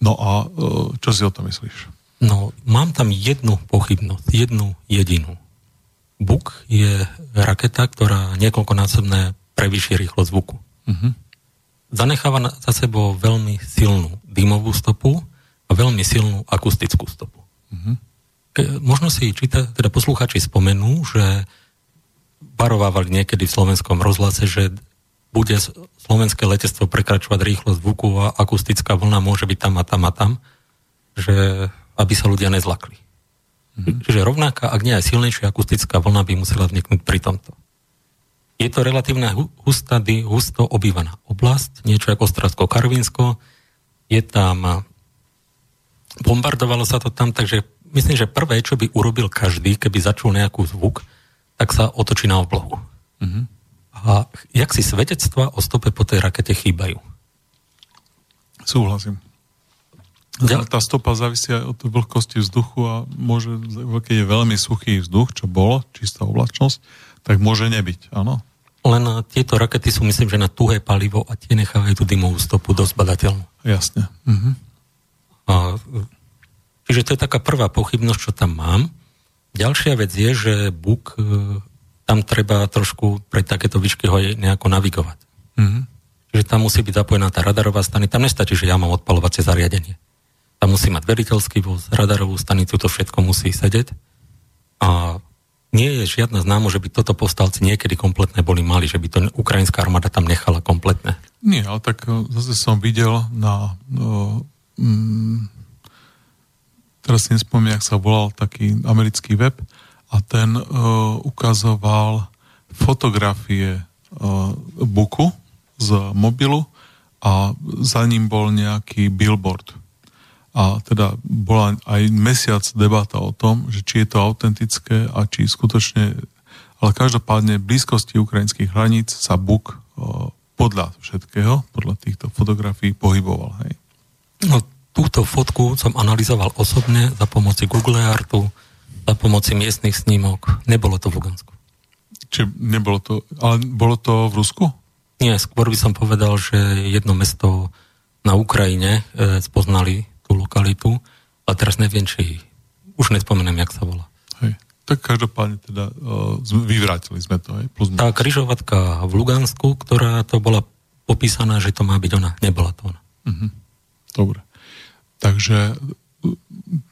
No a uh, čo si o tom myslíš? No, mám tam jednu pochybnosť, jednu jedinú. Buk je raketa, ktorá niekoľkonásobne prevýši rýchlosť zvuku. Uh-huh. Zanecháva za sebou veľmi silnú dymovú stopu a veľmi silnú akustickú stopu. Uh-huh. Ke, možno si číta, teda poslucháči spomenú, že varovávali niekedy v slovenskom rozhlase, že bude slovenské letectvo prekračovať rýchlosť zvuku a akustická vlna môže byť tam a tam a tam, že aby sa ľudia nezlakli. Mm-hmm. Čiže rovnaká, ak nie aj silnejšia akustická vlna by musela vzniknúť pri tomto. Je to relatívne hustá, husto obývaná oblasť, niečo ako Ostravsko-Karvinsko. Je tam, bombardovalo sa to tam, takže myslím, že prvé, čo by urobil každý, keby začul nejaký zvuk, tak sa otočí na oblohu. Mm-hmm. A jak si svedectva o stope po tej rakete chýbajú? Súhlasím. Tá stopa závisí aj od vlhkosti vzduchu a môže, keď je veľmi suchý vzduch, čo bolo, čistá oblačnosť, tak môže nebyť, áno? Len tieto rakety sú, myslím, že na tuhé palivo a tie nechávajú tú dymovú stopu dosť badateľnú. Jasne. Mhm. A, čiže to je taká prvá pochybnosť, čo tam mám. Ďalšia vec je, že buk, tam treba trošku pre takéto výšky ho nejako navigovať. Mhm. Čiže tam musí byť zapojená tá radarová stanica. Tam nestačí, že ja mám odpaľovacie zariadenie. Tam musí mať veliteľský voz, radarovú stanicu, to všetko musí sedieť. A nie je žiadna známo, že by toto povstalci niekedy kompletné boli mali, že by to ukrajinská armáda tam nechala kompletné. Nie, ale tak zase som videl na... No, mm, teraz si nespomínam, jak sa volal taký americký web a ten uh, ukazoval fotografie uh, buku z mobilu a za ním bol nejaký billboard. A teda bola aj mesiac debata o tom, že či je to autentické a či skutočne, ale každopádne v blízkosti ukrajinských hraníc sa buk podľa všetkého, podľa týchto fotografií pohyboval. Hej. No, túto fotku som analyzoval osobne za pomoci Google Artu, za pomoci miestnych snímok. Nebolo to v Lugansku. Čiže nebolo to, ale bolo to v Rusku? Nie, skôr by som povedal, že jedno mesto na Ukrajine e, spoznali lokalitu, a teraz neviem, či už nespomeniem, jak sa volá. Hej, tak každopádne teda uh, vyvrátili sme to, hej? Plus tá križovatka v Lugansku, ktorá to bola popísaná, že to má byť ona, nebola to ona. Uh-huh. Dobre. Takže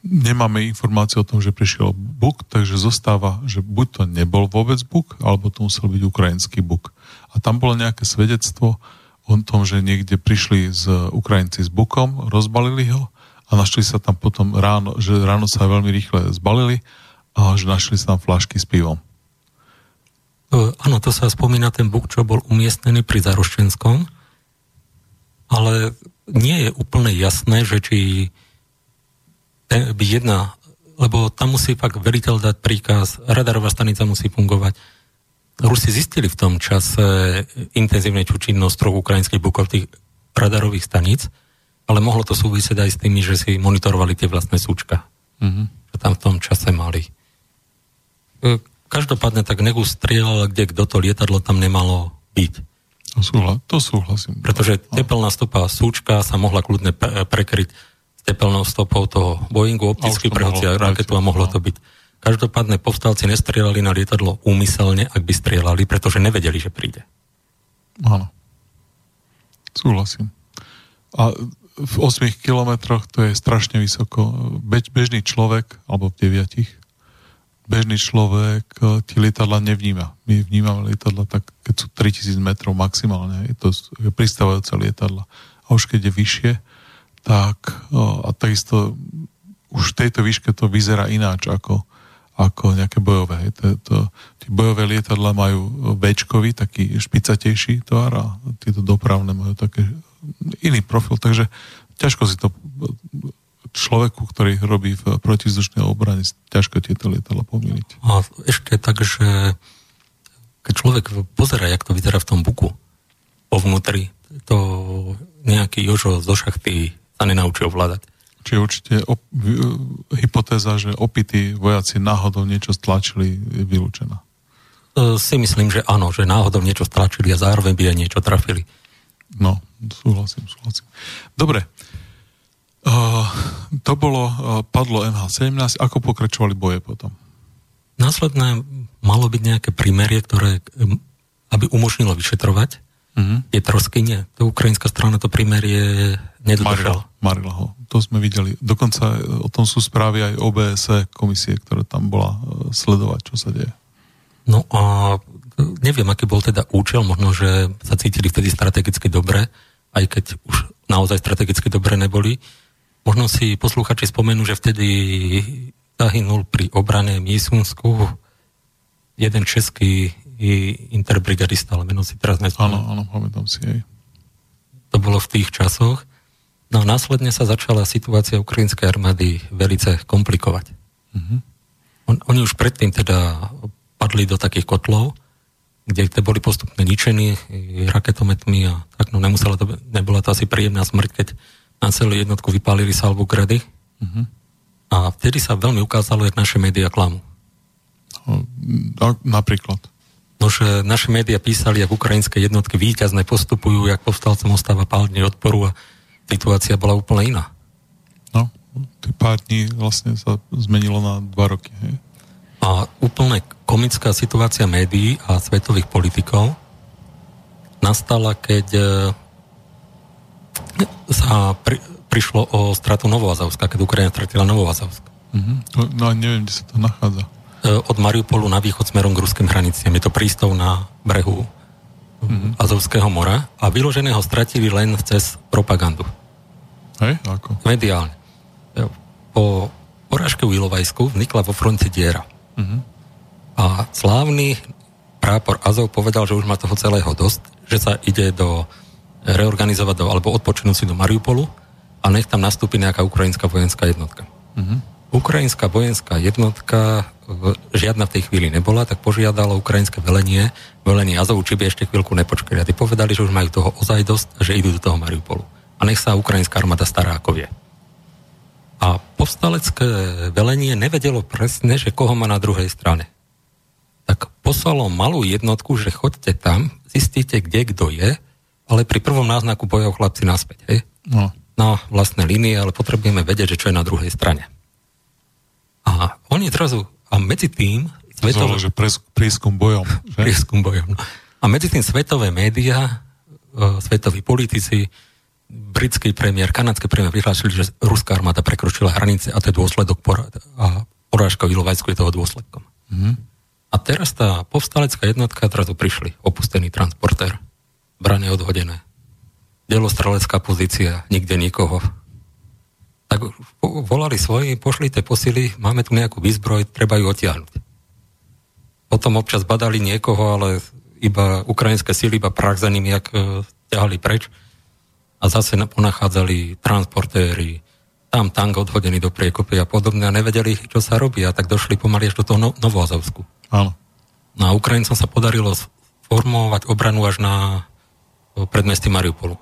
nemáme informácie o tom, že prišiel Buk, takže zostáva, že buď to nebol vôbec Buk, alebo to musel byť ukrajinský Buk. A tam bolo nejaké svedectvo o tom, že niekde prišli z Ukrajinci s Bukom, rozbalili ho a našli sa tam potom ráno, že ráno sa veľmi rýchle zbalili a že našli sa tam fľašky s pivom. E, áno, to sa spomína ten Buk, čo bol umiestnený pri Zaroščenskom, ale nie je úplne jasné, že či by jedna, lebo tam musí fakt veliteľ dať príkaz, radarová stanica musí fungovať. Rusi zistili v tom čase intenzívnejšiu činnosť troch ukrajinských bukov tých radarových staníc, ale mohlo to súvisieť aj s tými, že si monitorovali tie vlastné súčka. Mm-hmm. Čo tam v tom čase mali. Každopádne tak nech už strieľal, kde kto to lietadlo tam nemalo byť. To, súhla, to súhlasím. Pretože tepelná stopa súčka sa mohla kľudne prekryť tepelnou stopou toho Boeingu, optický prehodia raketu a mohlo to byť. Každopádne povstalci nestrieľali na lietadlo úmyselne, ak by strieľali, pretože nevedeli, že príde. Áno. Súhlasím. A v ôsmich kilometroch to je strašne vysoko. Bež, bežný človek, alebo v deviatich, bežný človek tie lietadla nevníma. My vnímame lietadla tak, keď sú tritisíc metrov maximálne. Je to pristávajúce lietadla. A už keď je vyššie, tak a takisto už v tejto výške to vyzerá ináč ako, ako nejaké bojové. To, to, tie bojové lietadlá majú béčkový, taký špicatejší tvar a tieto dopravné majú také iný profil, takže ťažko si to človeku, ktorý robí v protizdušnej obrane, ťažko tieto lietadlá pomýliť. A ešte tak, že keď človek pozerá, jak to vyzerá v tom buku, po vnútri, to nejaký Jožo zo šachty sa nenaučil ovládať. Čiže určite op- hypotéza, že opití vojaci náhodou niečo stlačili, je vylúčená. E, si myslím, že áno, že náhodou niečo stlačili a zároveň by aj niečo trafili. No, súhlasím, súhlasím. Dobre. E, to bolo, padlo em há sedemnásť. Ako pokračovali boje potom? Následné malo byť nejaké primerie, ktoré aby umožnilo vyšetrovať. Mm-hmm. Je troskyne. To ukrajinská strana to primerie nedodržala. Marila ho. To sme videli. Dokonca o tom sú správy aj ó bé es é komisie, ktorá tam bola sledovať, čo sa deje. No a neviem, aký bol teda účel. Možno, že sa cítili vtedy strategicky dobre, aj keď už naozaj strategicky dobre neboli. Možno si posluchači spomenú, že vtedy zahynul pri obrane Miesúnsku jeden český i interbrigadista, ale meno si teraz nespomínam. Áno, áno, pamätám si jej. To bolo v tých časoch. No následne sa začala situácia ukrajinskej armády velice komplikovať. Uh-huh. On, oni už predtým teda padli do takých kotlov, kde boli postupne ničení raketometmi a tak, no nemusela to, nebola to asi príjemná smrť, keď na celú jednotku vypálili salbu grady. Uh-huh. A vtedy sa veľmi ukázalo, že naše médiá klamú. Napríklad? No, že naše médiá písali, jak ukrajinské jednotky víťazne postupujú, jak povstalcom ostáva pár dní odporu a situácia bola úplne iná. No, tých pár dní vlastne sa zmenilo na dva roky. Hej? A úplne komická situácia médií a svetových politikov nastala, keď sa pri, prišlo o stratu Novoazovska, keď Ukrajina stratila Novoazovsk. Mm-hmm. No a neviem, kde sa to nachádza. Od Mariupolu na východ smerom k ruským hraniciam. Je to prístav na brehu mm-hmm. Azovského mora a vyloženého stratili len cez propagandu. Hej, ako? Mediálne. Po porážke v Ilovajsku vznikla vo fronte diera. Mm-hmm. A slávny prápor Azov povedal, že už má toho celého dosť, že sa ide do reorganizovať do, alebo odpočinúť si do Mariupolu a nech tam nastúpi nejaká ukrajinská vojenská jednotka. Mhm. Ukrajinská vojenská jednotka žiadna v tej chvíli nebola, tak požiadalo ukrajinské velenie, velenie Azovu, či by ešte chvíľku nepočkali. A tí povedali, že už majú toho ozaj dosť a že idú do toho Mariupolu. A nech sa ukrajinská armáda stará ako vie. A povstalecké velenie nevedelo presne, že koho má na druhej strane. Tak poslalo malú jednotku, že choďte tam, zistíte, kde kto je, ale pri prvom náznaku bojov chlapci naspäť, hej? No. Na vlastné línie, ale potrebujeme vedieť, že čo je na druhej strane. A oni zrazu, a medzi tým... Svetové, Zolo, že pres, prieskum bojom. Že? Prieskum bojom. No. A medzi tým svetové médiá, svetoví politici, britský premiér, kanadský premiér vyhlásili, že ruská armáda prekročila hranice a to je dôsledok pora- a porážka v Ilovajsku je toho dôsledkom. Mm. A teraz tá povstalecká jednotka, teraz prišli, opustený transportér, brane odhodené, delostrelecká pozícia, nikde nikoho. Tak volali svoji, pošlite posily, máme tu nejakú výzbroj, treba ju odtiahnuť. Potom občas badali niekoho, ale iba ukrajinské síly, iba prach za nimi, jak e, ťahali preč. A zase ponachádzali transportéry, tam tank odhodený do priekopy a podobne a nevedeli, čo sa robí. A tak došli pomaly až do toho no- Novoazovsku. Áno. No a Ukrajincom sa podarilo formovať obranu až na predmestí Mariupolu.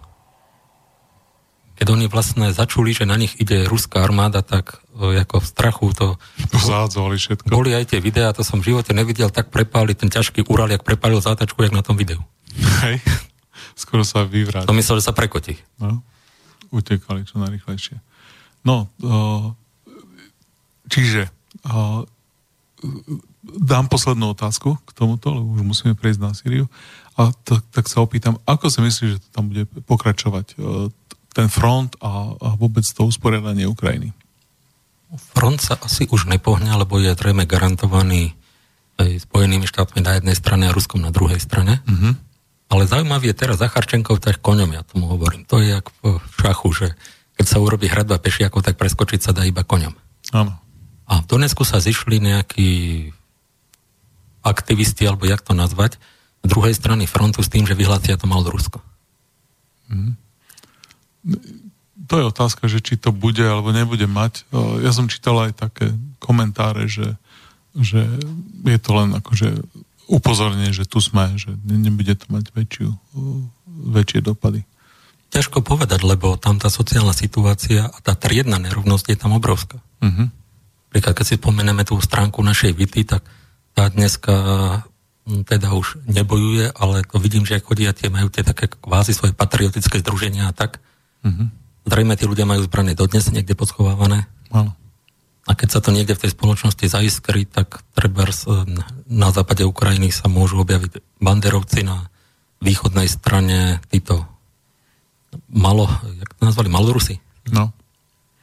Keď oni vlastne začuli, že na nich ide ruská armáda, tak o, ako v strachu to... Zádzovali všetko. Boli aj tie videá, to som v živote nevidel, tak prepáli ten ťažký Ural, jak prepálil zátačku, jak na tom videu. Hej, skoro sa vyvrátil. To myslel, že sa prekotí. No, utekali čo najrychlejšie. No, o, čiže o, dám poslednú otázku k tomuto, lebo už musíme prejsť na Sýriu. A tak, tak sa opýtam, ako si myslíš, že to tam bude pokračovať o, ten front a, a vôbec to usporiadanie Ukrajiny? Front sa asi už nepohne, lebo je zrejme garantovaný Spojenými štátmi na jednej strane a Ruskom na druhej strane. Mm-hmm. Ale zaujímavý je teraz Zacharčenkov, tak koňom, ja tomu hovorím. To je jak v šachu, že keď sa urobí hradba pešiakov, tak preskočiť sa dá iba koňom. Áno. A v Donecku sa zišli nejakí aktivisti, alebo jak to nazvať, z druhej strany frontu s tým, že vyhlásia to mal Rusko. Mhm. To je otázka, že či to bude alebo nebude mať. Ja som čítal aj také komentáre, že, že je to len akože upozornenie, že tu sme, že nebude to mať väčšiu, väčšie dopady. Ťažko povedať, lebo tam tá sociálna situácia a tá triedna nerovnosť je tam obrovská. Uh-huh. Príklad, keď si spomeneme tú stránku našej Vity, tak tá dneska teda už nebojuje, ale to vidím, že aj chodia tie, majú tie také kvázi svoje patriotické združenia a tak. Mm-hmm. Zrejme tí ľudia majú zbrane dodnes niekde podschovávané. Áno. A keď sa to niekde v tej spoločnosti zaiskrí, tak trebárs na západe Ukrajiny sa môžu objaviť banderovci, na východnej strane títo malo, jak to nazvali, Malorusy. No.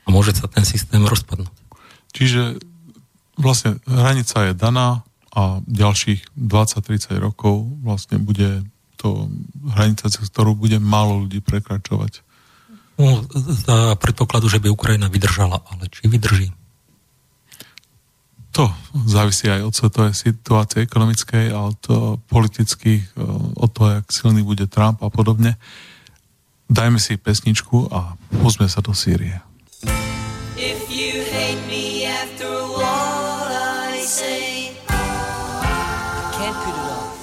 A môže sa ten systém rozpadnúť. Čiže vlastne hranica je daná a ďalších dvadsať tridsať rokov vlastne bude to hranica, cez ktorú bude málo ľudí prekračovať. No, za predpokladu, že by Ukrajina vydržala, ale či vydrží? To závisí aj od svetovej situácie ekonomickej a od politických, od toho, jak silný bude Trump a podobne. Dajme si pesničku a pozme sa do Sýrie. If you hate me after all I say, I can't put it off.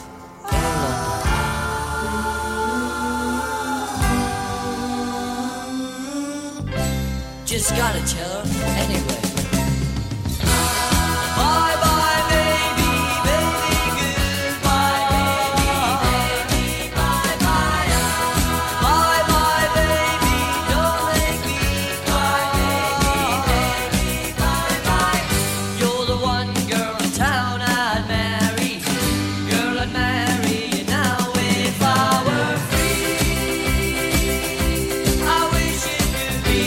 Just gotta tell her anyway. Bye bye baby, baby goodbye, bye baby, bye bye, bye bye baby, don't make me cry, baby, baby, bye bye. You're the one girl in town I'd marry, girl I'd marry you now if I were free. I wish it could be.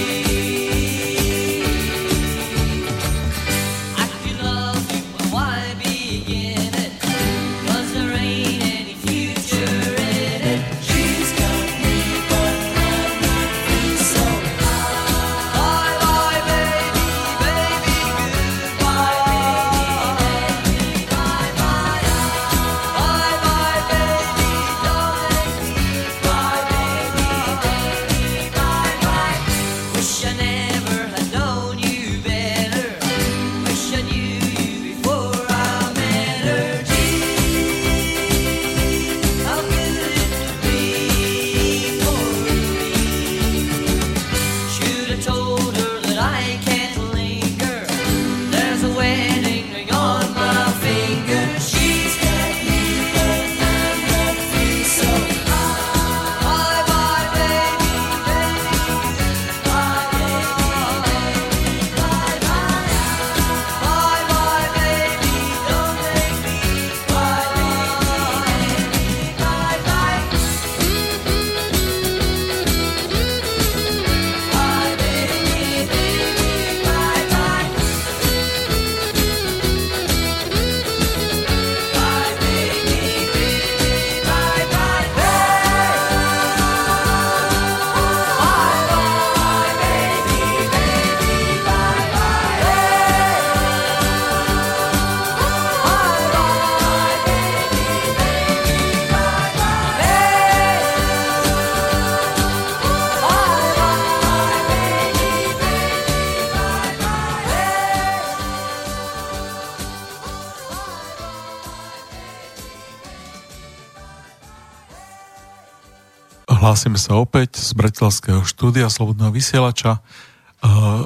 Hlásime sa opäť z Bratislavského štúdia Slobodného vysielača.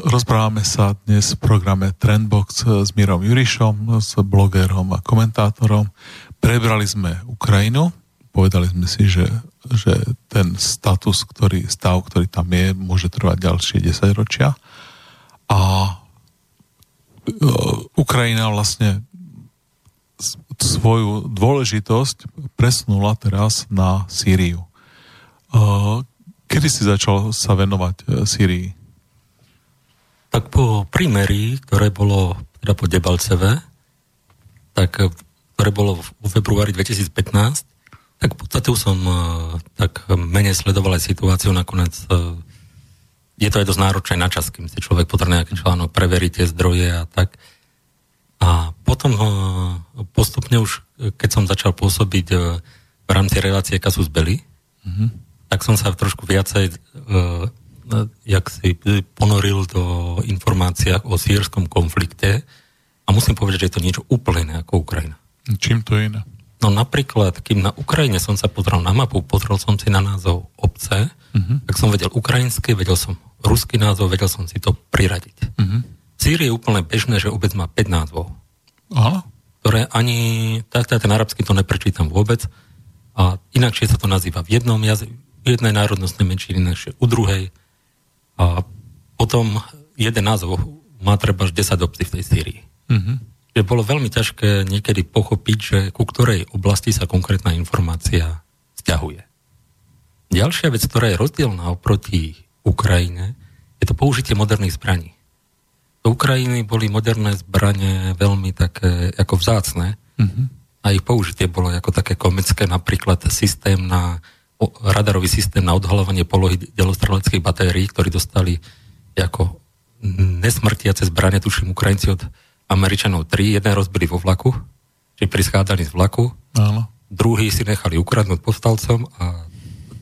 Rozprávame sa dnes v programe Trendbox s Mirom Jurišom, s blogerom a komentátorom. Prebrali sme Ukrajinu, povedali sme si, že, že ten status, ktorý, stav, ktorý tam je, môže trvať ďalšie desaťročia. A Ukrajina vlastne svoju dôležitosť presunula teraz na Sýriu. Kedy si začal sa venovať Sýrii? Tak po prímerí, ktoré bolo teda po Debalceve, tak, ktoré bolo v februári dvetisícpätnásť, tak v podstate som tak menej sledoval aj situáciu. Nakoniec je to aj dosť náročné na čas, kým si človek potrebuje nejaký článok, preverí tie zdroje a tak. A potom postupne už, keď som začal pôsobiť v rámci relácie Kasus Belli, mm-hmm. tak som sa trošku viacej... jak si ponoril do informáciách o sírskom konflikte a musím povedať, že je to niečo úplne iné ako Ukrajina. Čím to je iné? No napríklad, kým na Ukrajine som sa pozrel na mapu, pozrel som si na názov obce, uh-huh. tak som vedel ukrajinský, vedel som ruský názov, vedel som si to priradiť. Uh-huh. V Sýrii je úplne bežné, že obec má päť názvov. Aha. Ktoré ani, teda ten arabský to neprečítam vôbec a inakšie sa to nazýva v jednom jazyku, v jednej národnostnej menšine, inakšie u druhej. A potom jeden názov má treba až desať obcí v tej Sýrii. Uh-huh. Že bolo veľmi ťažké niekedy pochopiť, že ku ktorej oblasti sa konkrétna informácia vzťahuje. Ďalšia vec, ktorá je rozdielná oproti Ukrajine, je to použitie moderných zbraní. Do Ukrajiny boli moderné zbranie veľmi také ako vzácne uh-huh. a ich použitie bolo ako také komické, napríklad systém na radarový systém na odhalovanie polohy delostreleckých batérií, ktorí dostali ako nesmrtiace zbranie, tuším Ukrajinci od Američanov tri, jeden rozbili vo vlaku, či prischádali z vlaku, áno. Druhý si nechali ukradnúť povstalcom a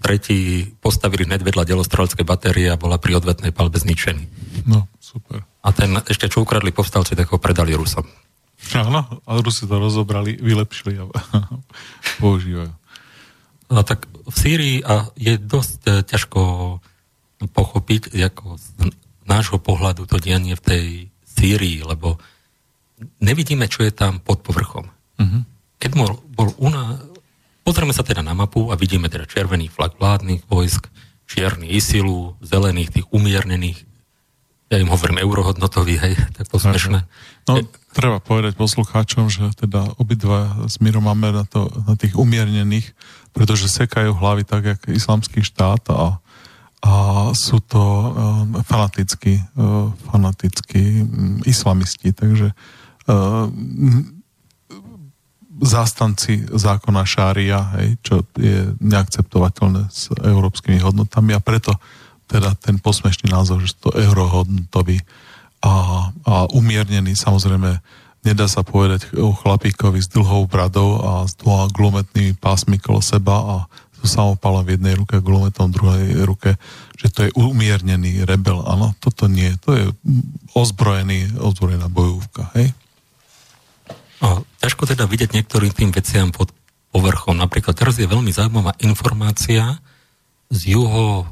tretí postavili hneď vedľa delostrelecké batérie a bola pri odvetnej palbe zničený. No, super. A ten, ešte čo ukradli povstalci, tak ho predali Rusom. Áno, a Rusi to rozobrali, vylepšili a používajú. A tak v Sýrii a je dosť ťažko pochopiť ako z nášho pohľadu to dianie v tej Sýrii, lebo nevidíme, čo je tam pod povrchom. Uh-huh. Keď bol, bol u nás, pozrieme sa teda na mapu a vidíme teda červený flag vládnych vojsk, čierny Isilu, zelených tých umiernených, ja im hovorím eurohodnotový, hej, tak to smiešné. No, treba povedať poslucháčom, že teda obidva s Mirom máme na, to, na tých umiernených, pretože sekajú hlavy tak, jak Islamský štát a, a sú to um, fanatickí um, fanatickí um, islamisti, takže um, zástanci zákona šária, hej, čo je neakceptovateľné s európskymi hodnotami a preto teda ten posmešný názor, že to eurohodnotový a, a umiernený, samozrejme nedá sa povedať o chlapíkovi s dlhou bradou a s dlhou gulometnými pásmi kolo seba a so samopalom v jednej ruke, gulometom v druhej ruke, že to je umiernený rebel, áno, toto nie, to je ozbrojený, ozbrojená bojovka, hej? A ťažko teda vidieť niektorým tým veciam pod povrchom, napríklad teraz je veľmi zaujímavá informácia z juho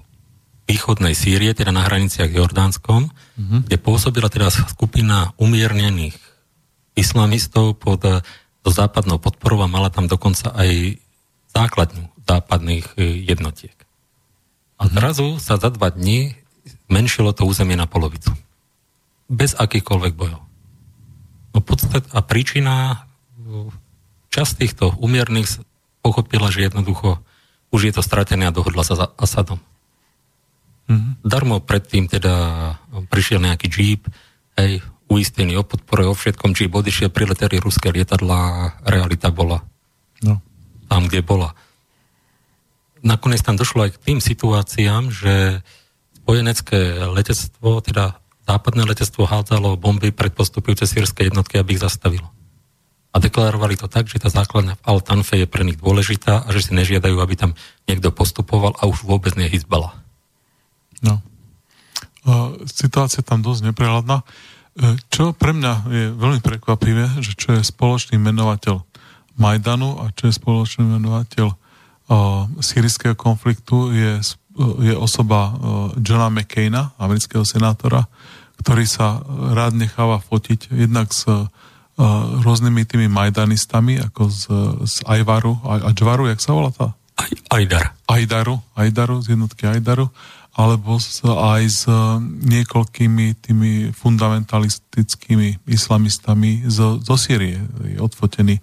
východnej Sýrie, teda na hraniciach Jordánskom, mm-hmm. kde pôsobila teda skupina umiernených islamistov pod do západnou podporou a mala tam dokonca aj základňu západných jednotiek. A zrazu sa za dva dní menšilo to územie na polovicu. Bez akýchkoľvek bojov. No podstat a príčina časť týchto umierných pochopila, že jednoducho už je to stratené a dohodla sa za Asadom. Mm-hmm. Darmo predtým teda prišiel nejaký džíp, hej, uistený o podpore, o všetkom, džíp odišiel, prileteli ruské lietadlá a realita bola no. tam, kde bola. Nakoniec tam došlo aj k tým situáciám, že spojenecké letectvo, teda západné letectvo hádzalo bomby pred postupujúce sýrske jednotky, aby ich zastavilo. A deklarovali to tak, že tá základňa v Al-Tanfe je pre nich dôležitá a že si nežiadajú, aby tam niekto postupoval a už vôbec nie Hizbala. No. Uh, situácia tam dosť neprehľadná. Uh, čo pre mňa je veľmi prekvapivé, že čo je spoločný menovateľ Majdanu a čo je spoločný menovateľ uh, sýrijského konfliktu je, je osoba Johna McCaina, amerického senátora, ktorý sa rád necháva fotiť jednak s rôznymi tými majdanistami, ako z, z Ajvaru, Ajdvaru, jak sa volá tá? Aj, Ajdar. Ajdaru, Ajdaru, z jednotky Ajdaru, alebo s, aj s niekoľkými tými fundamentalistickými islamistami zo, zo Sýrie, je odfotený.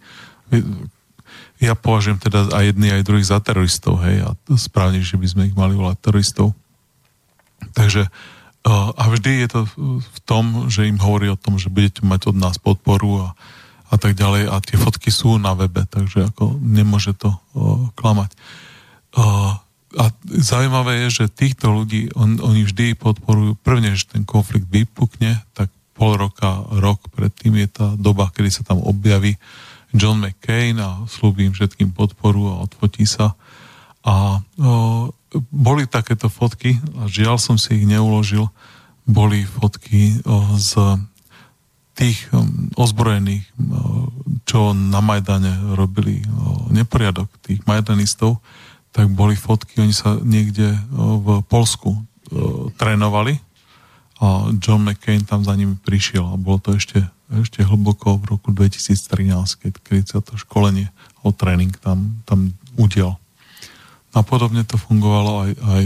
Ja považujem teda aj jedných, aj druhých za teroristov, hej, a správne, že by sme ich mali volať teroristov. Takže a vždy je to v tom, že im hovorí o tom, že budete mať od nás podporu a, a tak ďalej. A tie fotky sú na webe, takže ako nemôže to o, klamať. O, a zaujímavé je, že týchto ľudí, on, oni vždy podporujú, prvne, že ten konflikt vypukne, tak pol roka, rok predtým je tá doba, kedy sa tam objaví John McCain a slúbim všetkým podporu a odfotí sa. A o, boli takéto fotky, a žiaľ som si ich neuložil, boli fotky z tých ozbrojených, čo na Majdane robili neporiadok, tých majdanistov, tak boli fotky, oni sa niekde v Polsku trénovali a John McCain tam za nimi prišiel a bolo to ešte, ešte hlboko v roku dvetisíc trinásť, keď, keď sa to školenie o tréning tam, tam udial. A podobne to fungovalo aj, aj,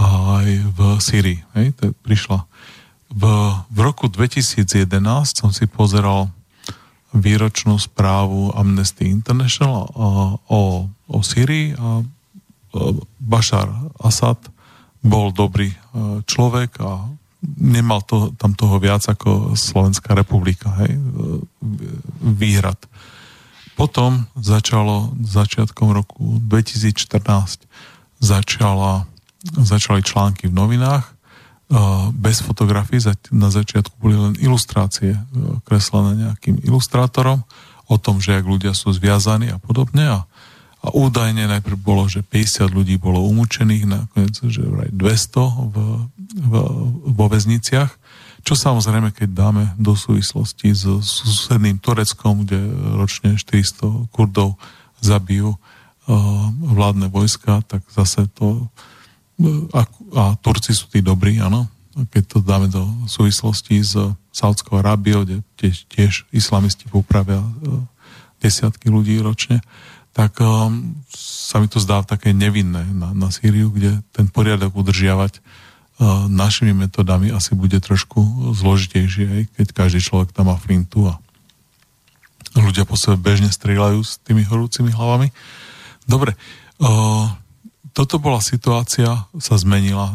aj v Syrii. Hej, to prišla. V, v roku dvetisíc jedenásť som si pozeral výročnú správu Amnesty International o, o Syrii a Bašar Asad bol dobrý človek a nemal to, tam toho viac ako Slovenská republika. Hej, výhrad. Potom začalo začiatkom roku dvetisíc štrnásť začala, začali články v novinách bez fotografií, na začiatku boli len ilustrácie kreslené nejakým ilustrátorom o tom, že jak ľudia sú zviazaní a podobne a, a údajne najprv bolo, že päťdesiat ľudí bolo umúčených, nakoniec že vraj dvesto v, v, vo väzniciach. Čo samozrejme, keď dáme do súvislosti s susedným Tureckom, kde ročne štyristo Kurdov zabijú vládne vojska, tak zase to... A, a Turci sú tí dobrí, áno. Keď to dáme do súvislosti s Saudskou Arábiou, kde tiež, tiež islamisti popravia desiatky ľudí ročne, tak um, sa mi to zdá také nevinné na, na Sýriu, kde ten poriadok udržiavať našimi metodami asi bude trošku zložitejšie, aj keď každý človek tam má flintu a ľudia po sebe bežne strieľajú s tými horúcimi hlavami. Dobre, toto bola situácia, sa zmenila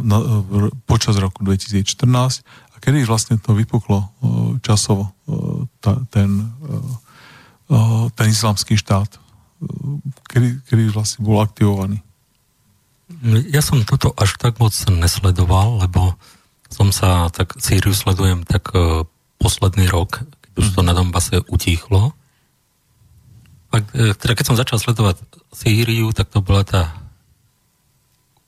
počas roku dvetisíc štrnásť a kedy vlastne to vypuklo časovo ten, ten islamský štát, kedy, kedy vlastne bol aktivovaný. Ja som toto až tak moc nesledoval, lebo som sa tak, Sýriu sledujem tak e, posledný rok, keď už to na Donbase utíchlo. A, e, teda keď som začal sledovať Sýriu, tak to bola tá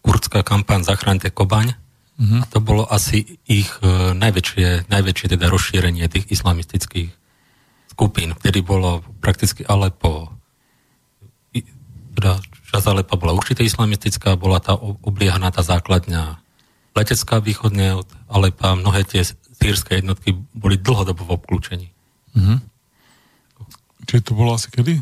kurdská kampaň Zachráňte Kobaň. Mm-hmm. A to bolo asi ich e, najväčšie, najväčšie teda rozšírenie tých islamistických skupín, ktorý bolo prakticky Alepo, i, teda časť Alepa bola určite islamistická, bola tá obliehaná tá základňa letecká východne od Alepa, mnohé tie sýrske jednotky boli dlhodobo v obklúčení. Mm-hmm. Čiže to bolo asi kedy?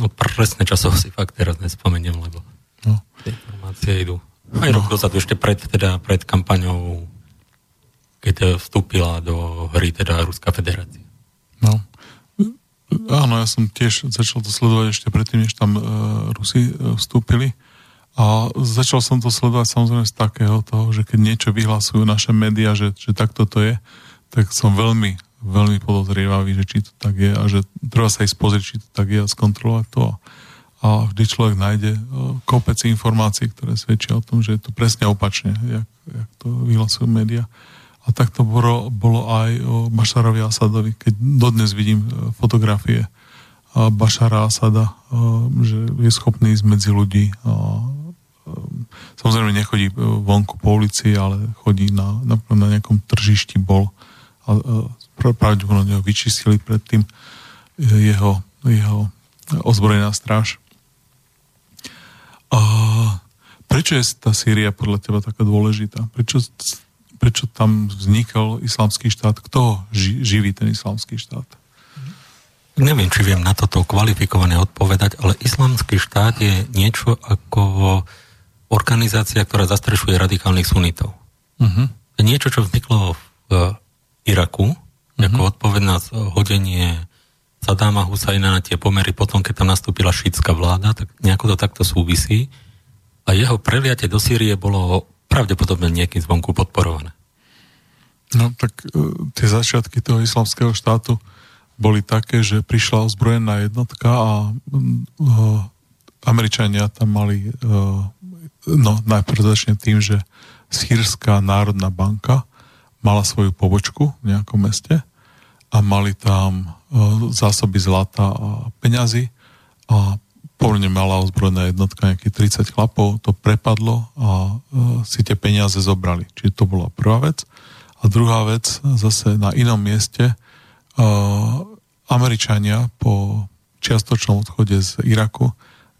No presne časov si fakt teraz nespomeniem, lebo no. Tie informácie idú. Aj no. Rok dozadu, ešte pred, teda, pred kampaňou, keď vstúpila do hry teda Ruská federácia. No. Áno, ja som tiež začal to sledovať ešte predtým, než tam e, Rusi e, vstúpili. A začal som to sledovať samozrejme z takého toho, že keď niečo vyhlasujú naše médiá, že, že takto to je, tak som veľmi, veľmi podozrievavý, že či to tak je a že treba sa ísť pozrieť, či to tak je a skontrolovať to. A, a vždy človek nájde e, kopec informácií, ktoré svedčia o tom, že je to presne opačne, jak, jak to vyhlasujú médiá. A tak to bolo, bolo aj o Bašarovi Asadovi, keď dodnes vidím fotografie Bašara Asada, že je schopný ísť medzi ľudí. Samozrejme nechodí vonku po ulici, ale chodí na, na, na nejakom tržišti bol. A, a pravdepodobne ho vyčistili predtým jeho, jeho ozbrojená stráž. A prečo je tá Sýria podľa teba taká dôležitá? Prečo, prečo tam vznikol Islamský štát? Kto ži, živí ten Islamský štát? Neviem, či viem na toto kvalifikované odpovedať, ale Islamský štát je niečo ako organizácia, ktorá zastrešuje radikálnych sunitov. Uh-huh. To je niečo, čo vzniklo v Iraku, uh-huh. ako odpoveď na hodenie Sadáma Husajna na tie pomery potom, keď tam nastúpila šítska vláda, tak nejako to takto súvisí. A jeho preliate do Sýrie bolo pravdepodobne niekým zvonku podporované. No tak tie začiatky toho Islamského štátu boli také, že prišla ozbrojená jednotka a uh, Američania tam mali uh, no najprv začne tým, že Sýrska národná banka mala svoju pobočku v nejakom meste a mali tam uh, zásoby zlata a peňazí a povrne mala ozbrojená jednotka nejakých tridsať chlapov, to prepadlo a uh, si tie peniaze zobrali. Čiže to bola prvá vec. A druhá vec, zase na inom mieste Uh, Američania po čiastočnom odchode z Iraku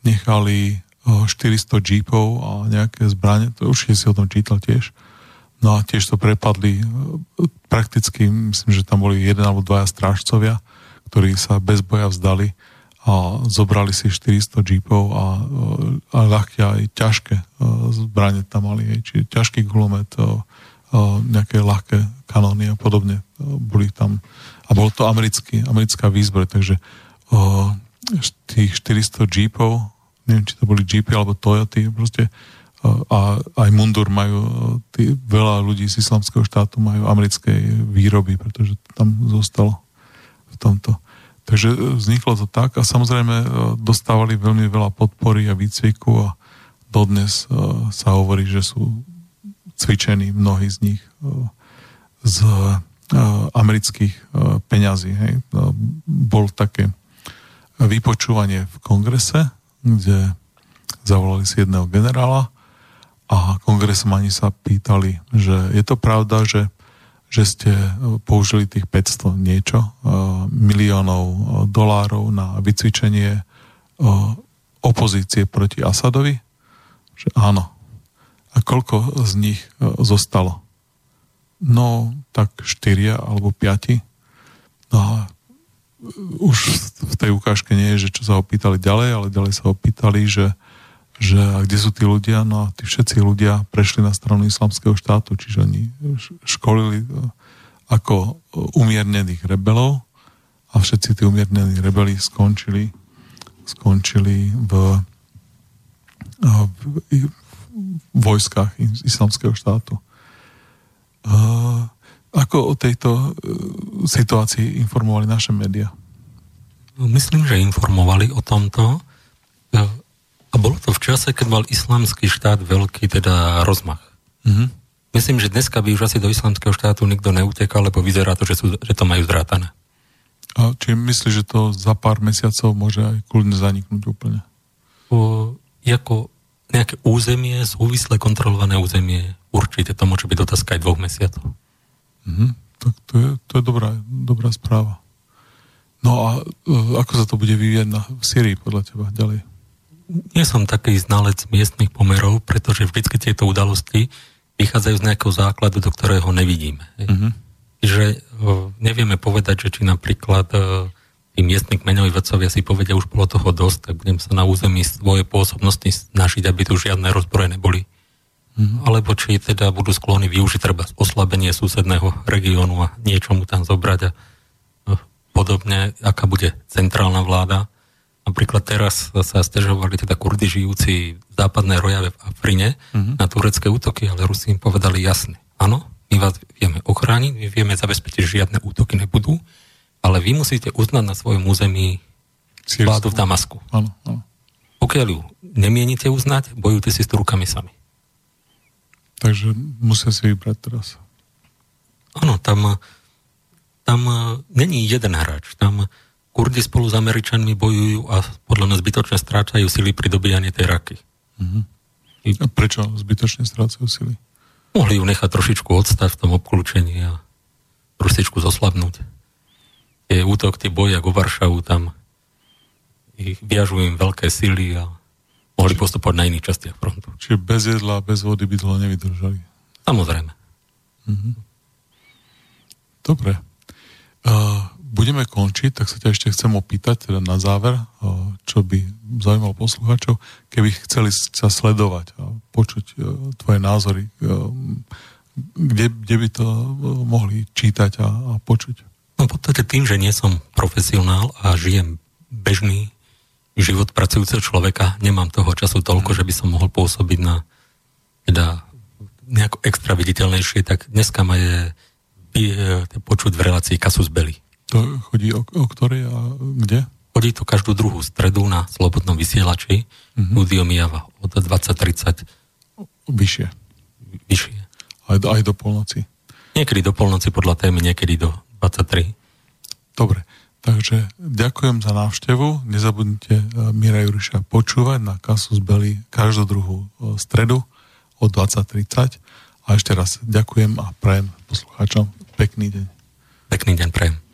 nechali uh, štyristo džípov a nejaké zbrane, to už si o tom čítal tiež, no a tiež to prepadli uh, prakticky, myslím, že tam boli jeden alebo dvaja strážcovia, ktorí sa bez boja vzdali a zobrali si štyristo džípov a, uh, a ľahké aj ťažké uh, zbrane tam mali, hej, čiže ťažký guľomet, uh, uh, nejaké ľahké kanóny a podobne uh, boli tam. A bolo to americký, americká výzbroj, takže o, tých štyristo džípov, neviem, či to boli džípy alebo Toyoty, proste o, a aj mundur majú, tí, veľa ľudí z Islamského štátu majú americkej výroby, pretože to tam zostalo v tomto. Takže vzniklo to tak a samozrejme dostávali veľmi veľa podpory a výcviku a dodnes o, sa hovorí, že sú cvičení mnohí z nich o, z amerických peňazí. Hej. Bol také vypočúvanie v kongrese, kde zavolali si jedného generála a kongresmani sa pýtali, že je to pravda, že, že ste použili tých päťsto niečo, miliónov dolárov na vycvičenie opozície proti Asadovi? Že áno. A koľko z nich zostalo? No, tak štyria alebo piati. No a už v tej ukážke nie je, že čo sa ho pýtali ďalej, ale ďalej sa ho pýtali, že, že a kde sú tí ľudia? No a tí všetci ľudia prešli na stranu Islamského štátu, čiže oni školili ako umiernených rebelov a všetci tí umiernení rebeli skončili, skončili v, v, v vojskách Islamského štátu. Uh, ako o tejto uh, situácii informovali naše médiá? Myslím, že informovali o tomto. A bolo to v čase, keď mal Islamský štát veľký teda rozmach. Uh-huh. Myslím, že dneska by už asi do Islamského štátu nikto neutekal, lebo vyzerá to, že, sú, že to majú zrátané. A či myslíš, že to za pár mesiacov môže aj kľudne zaniknúť úplne? Uh, ako nejaké územie, súvisle kontrolované územie, určite to môže byť otázka aj dvoch mesiacov. Mm-hmm. Tak to je, to je dobrá, dobrá správa. No a e, ako sa to bude vyvíjať na, v Syrii podľa teba ďalej? Nie som taký znalec miestnych pomerov, pretože vždycky tieto udalosti vychádzajú z nejakého základu, do ktorého nevidíme. Mm-hmm. Že e, nevieme povedať, že či napríklad e, tí miestni kmeňoví vedcovia si povedia, už bolo toho dosť, tak budem sa na území svojej pôsobnosti snažiť, aby tu žiadne rozbroje neboli. Mm-hmm. Alebo či teda budú sklóny využiť treba oslabenie susedného regiónu a niečo mu tam zobrať a podobne, aká bude centrálna vláda. Napríklad teraz sa stežovali teda Kurdi žijúci v západnej Rojave v Afrine mm-hmm. na turecké útoky, ale Rusi im povedali jasne, áno, my vás vieme ochrániť, my vieme zabezpečiť, že žiadne útoky nebudú, ale vy musíte uznať na svojom území Sýrsku. Vládu v Damasku. Áno, áno. Pokiaľ ju nemienite uznať, bojujte si s Turkami sami. Takže musia si vybrať teraz. Áno, tam, tam není jeden hráč. Tam Kurdi spolu s Američanmi bojujú a podľa nás zbytočne strácajú sily pri dobíjanie tej raky. Uh-huh. I... A prečo zbytočne strácajú sily? Mohli ju nechať trošičku odstať v tom obklúčení a trošičku zoslabnúť. Tie útok, tie boje ako Varšavu tam ich viažujú im veľké sily a mohli postupovať na iných častiach frontu. Čiže bez jedla, bez vody by dlho nevydržali. Samozrejme. Mhm. Dobre. Uh, budeme končiť, tak sa ťa ešte chcem opýtať, teda na záver, uh, čo by zaujímalo poslucháčov, keby chceli sa sledovať a počuť uh, tvoje názory, uh, kde, kde by to uh, mohli čítať a, a počuť? No v podstate tým, že nie som profesionál a žijem bežný život pracujúceho človeka, nemám toho času toľko, že by som mohol pôsobiť na teda nejako extra viditeľnejšie, tak dneska ma je počuť v relácii Kasus Belli. To chodí o, o ktorej a kde? Chodí to každú druhú stredu na Slobodnom vysielači, Studio Mijava, od dvadsať tridsať. Vyššie. Vyššie. Aj do, aj do polnoci. Niekedy do polnoci podľa témy, niekedy do dvadsaťtri. Dobre, takže ďakujem za návštevu. Nezabudnite Mira Juriša počúvať na Kasus Belli každú druhú stredu od dvadsať tridsať. A ešte raz ďakujem a prajem poslucháčom pekný deň. Pekný deň prajem.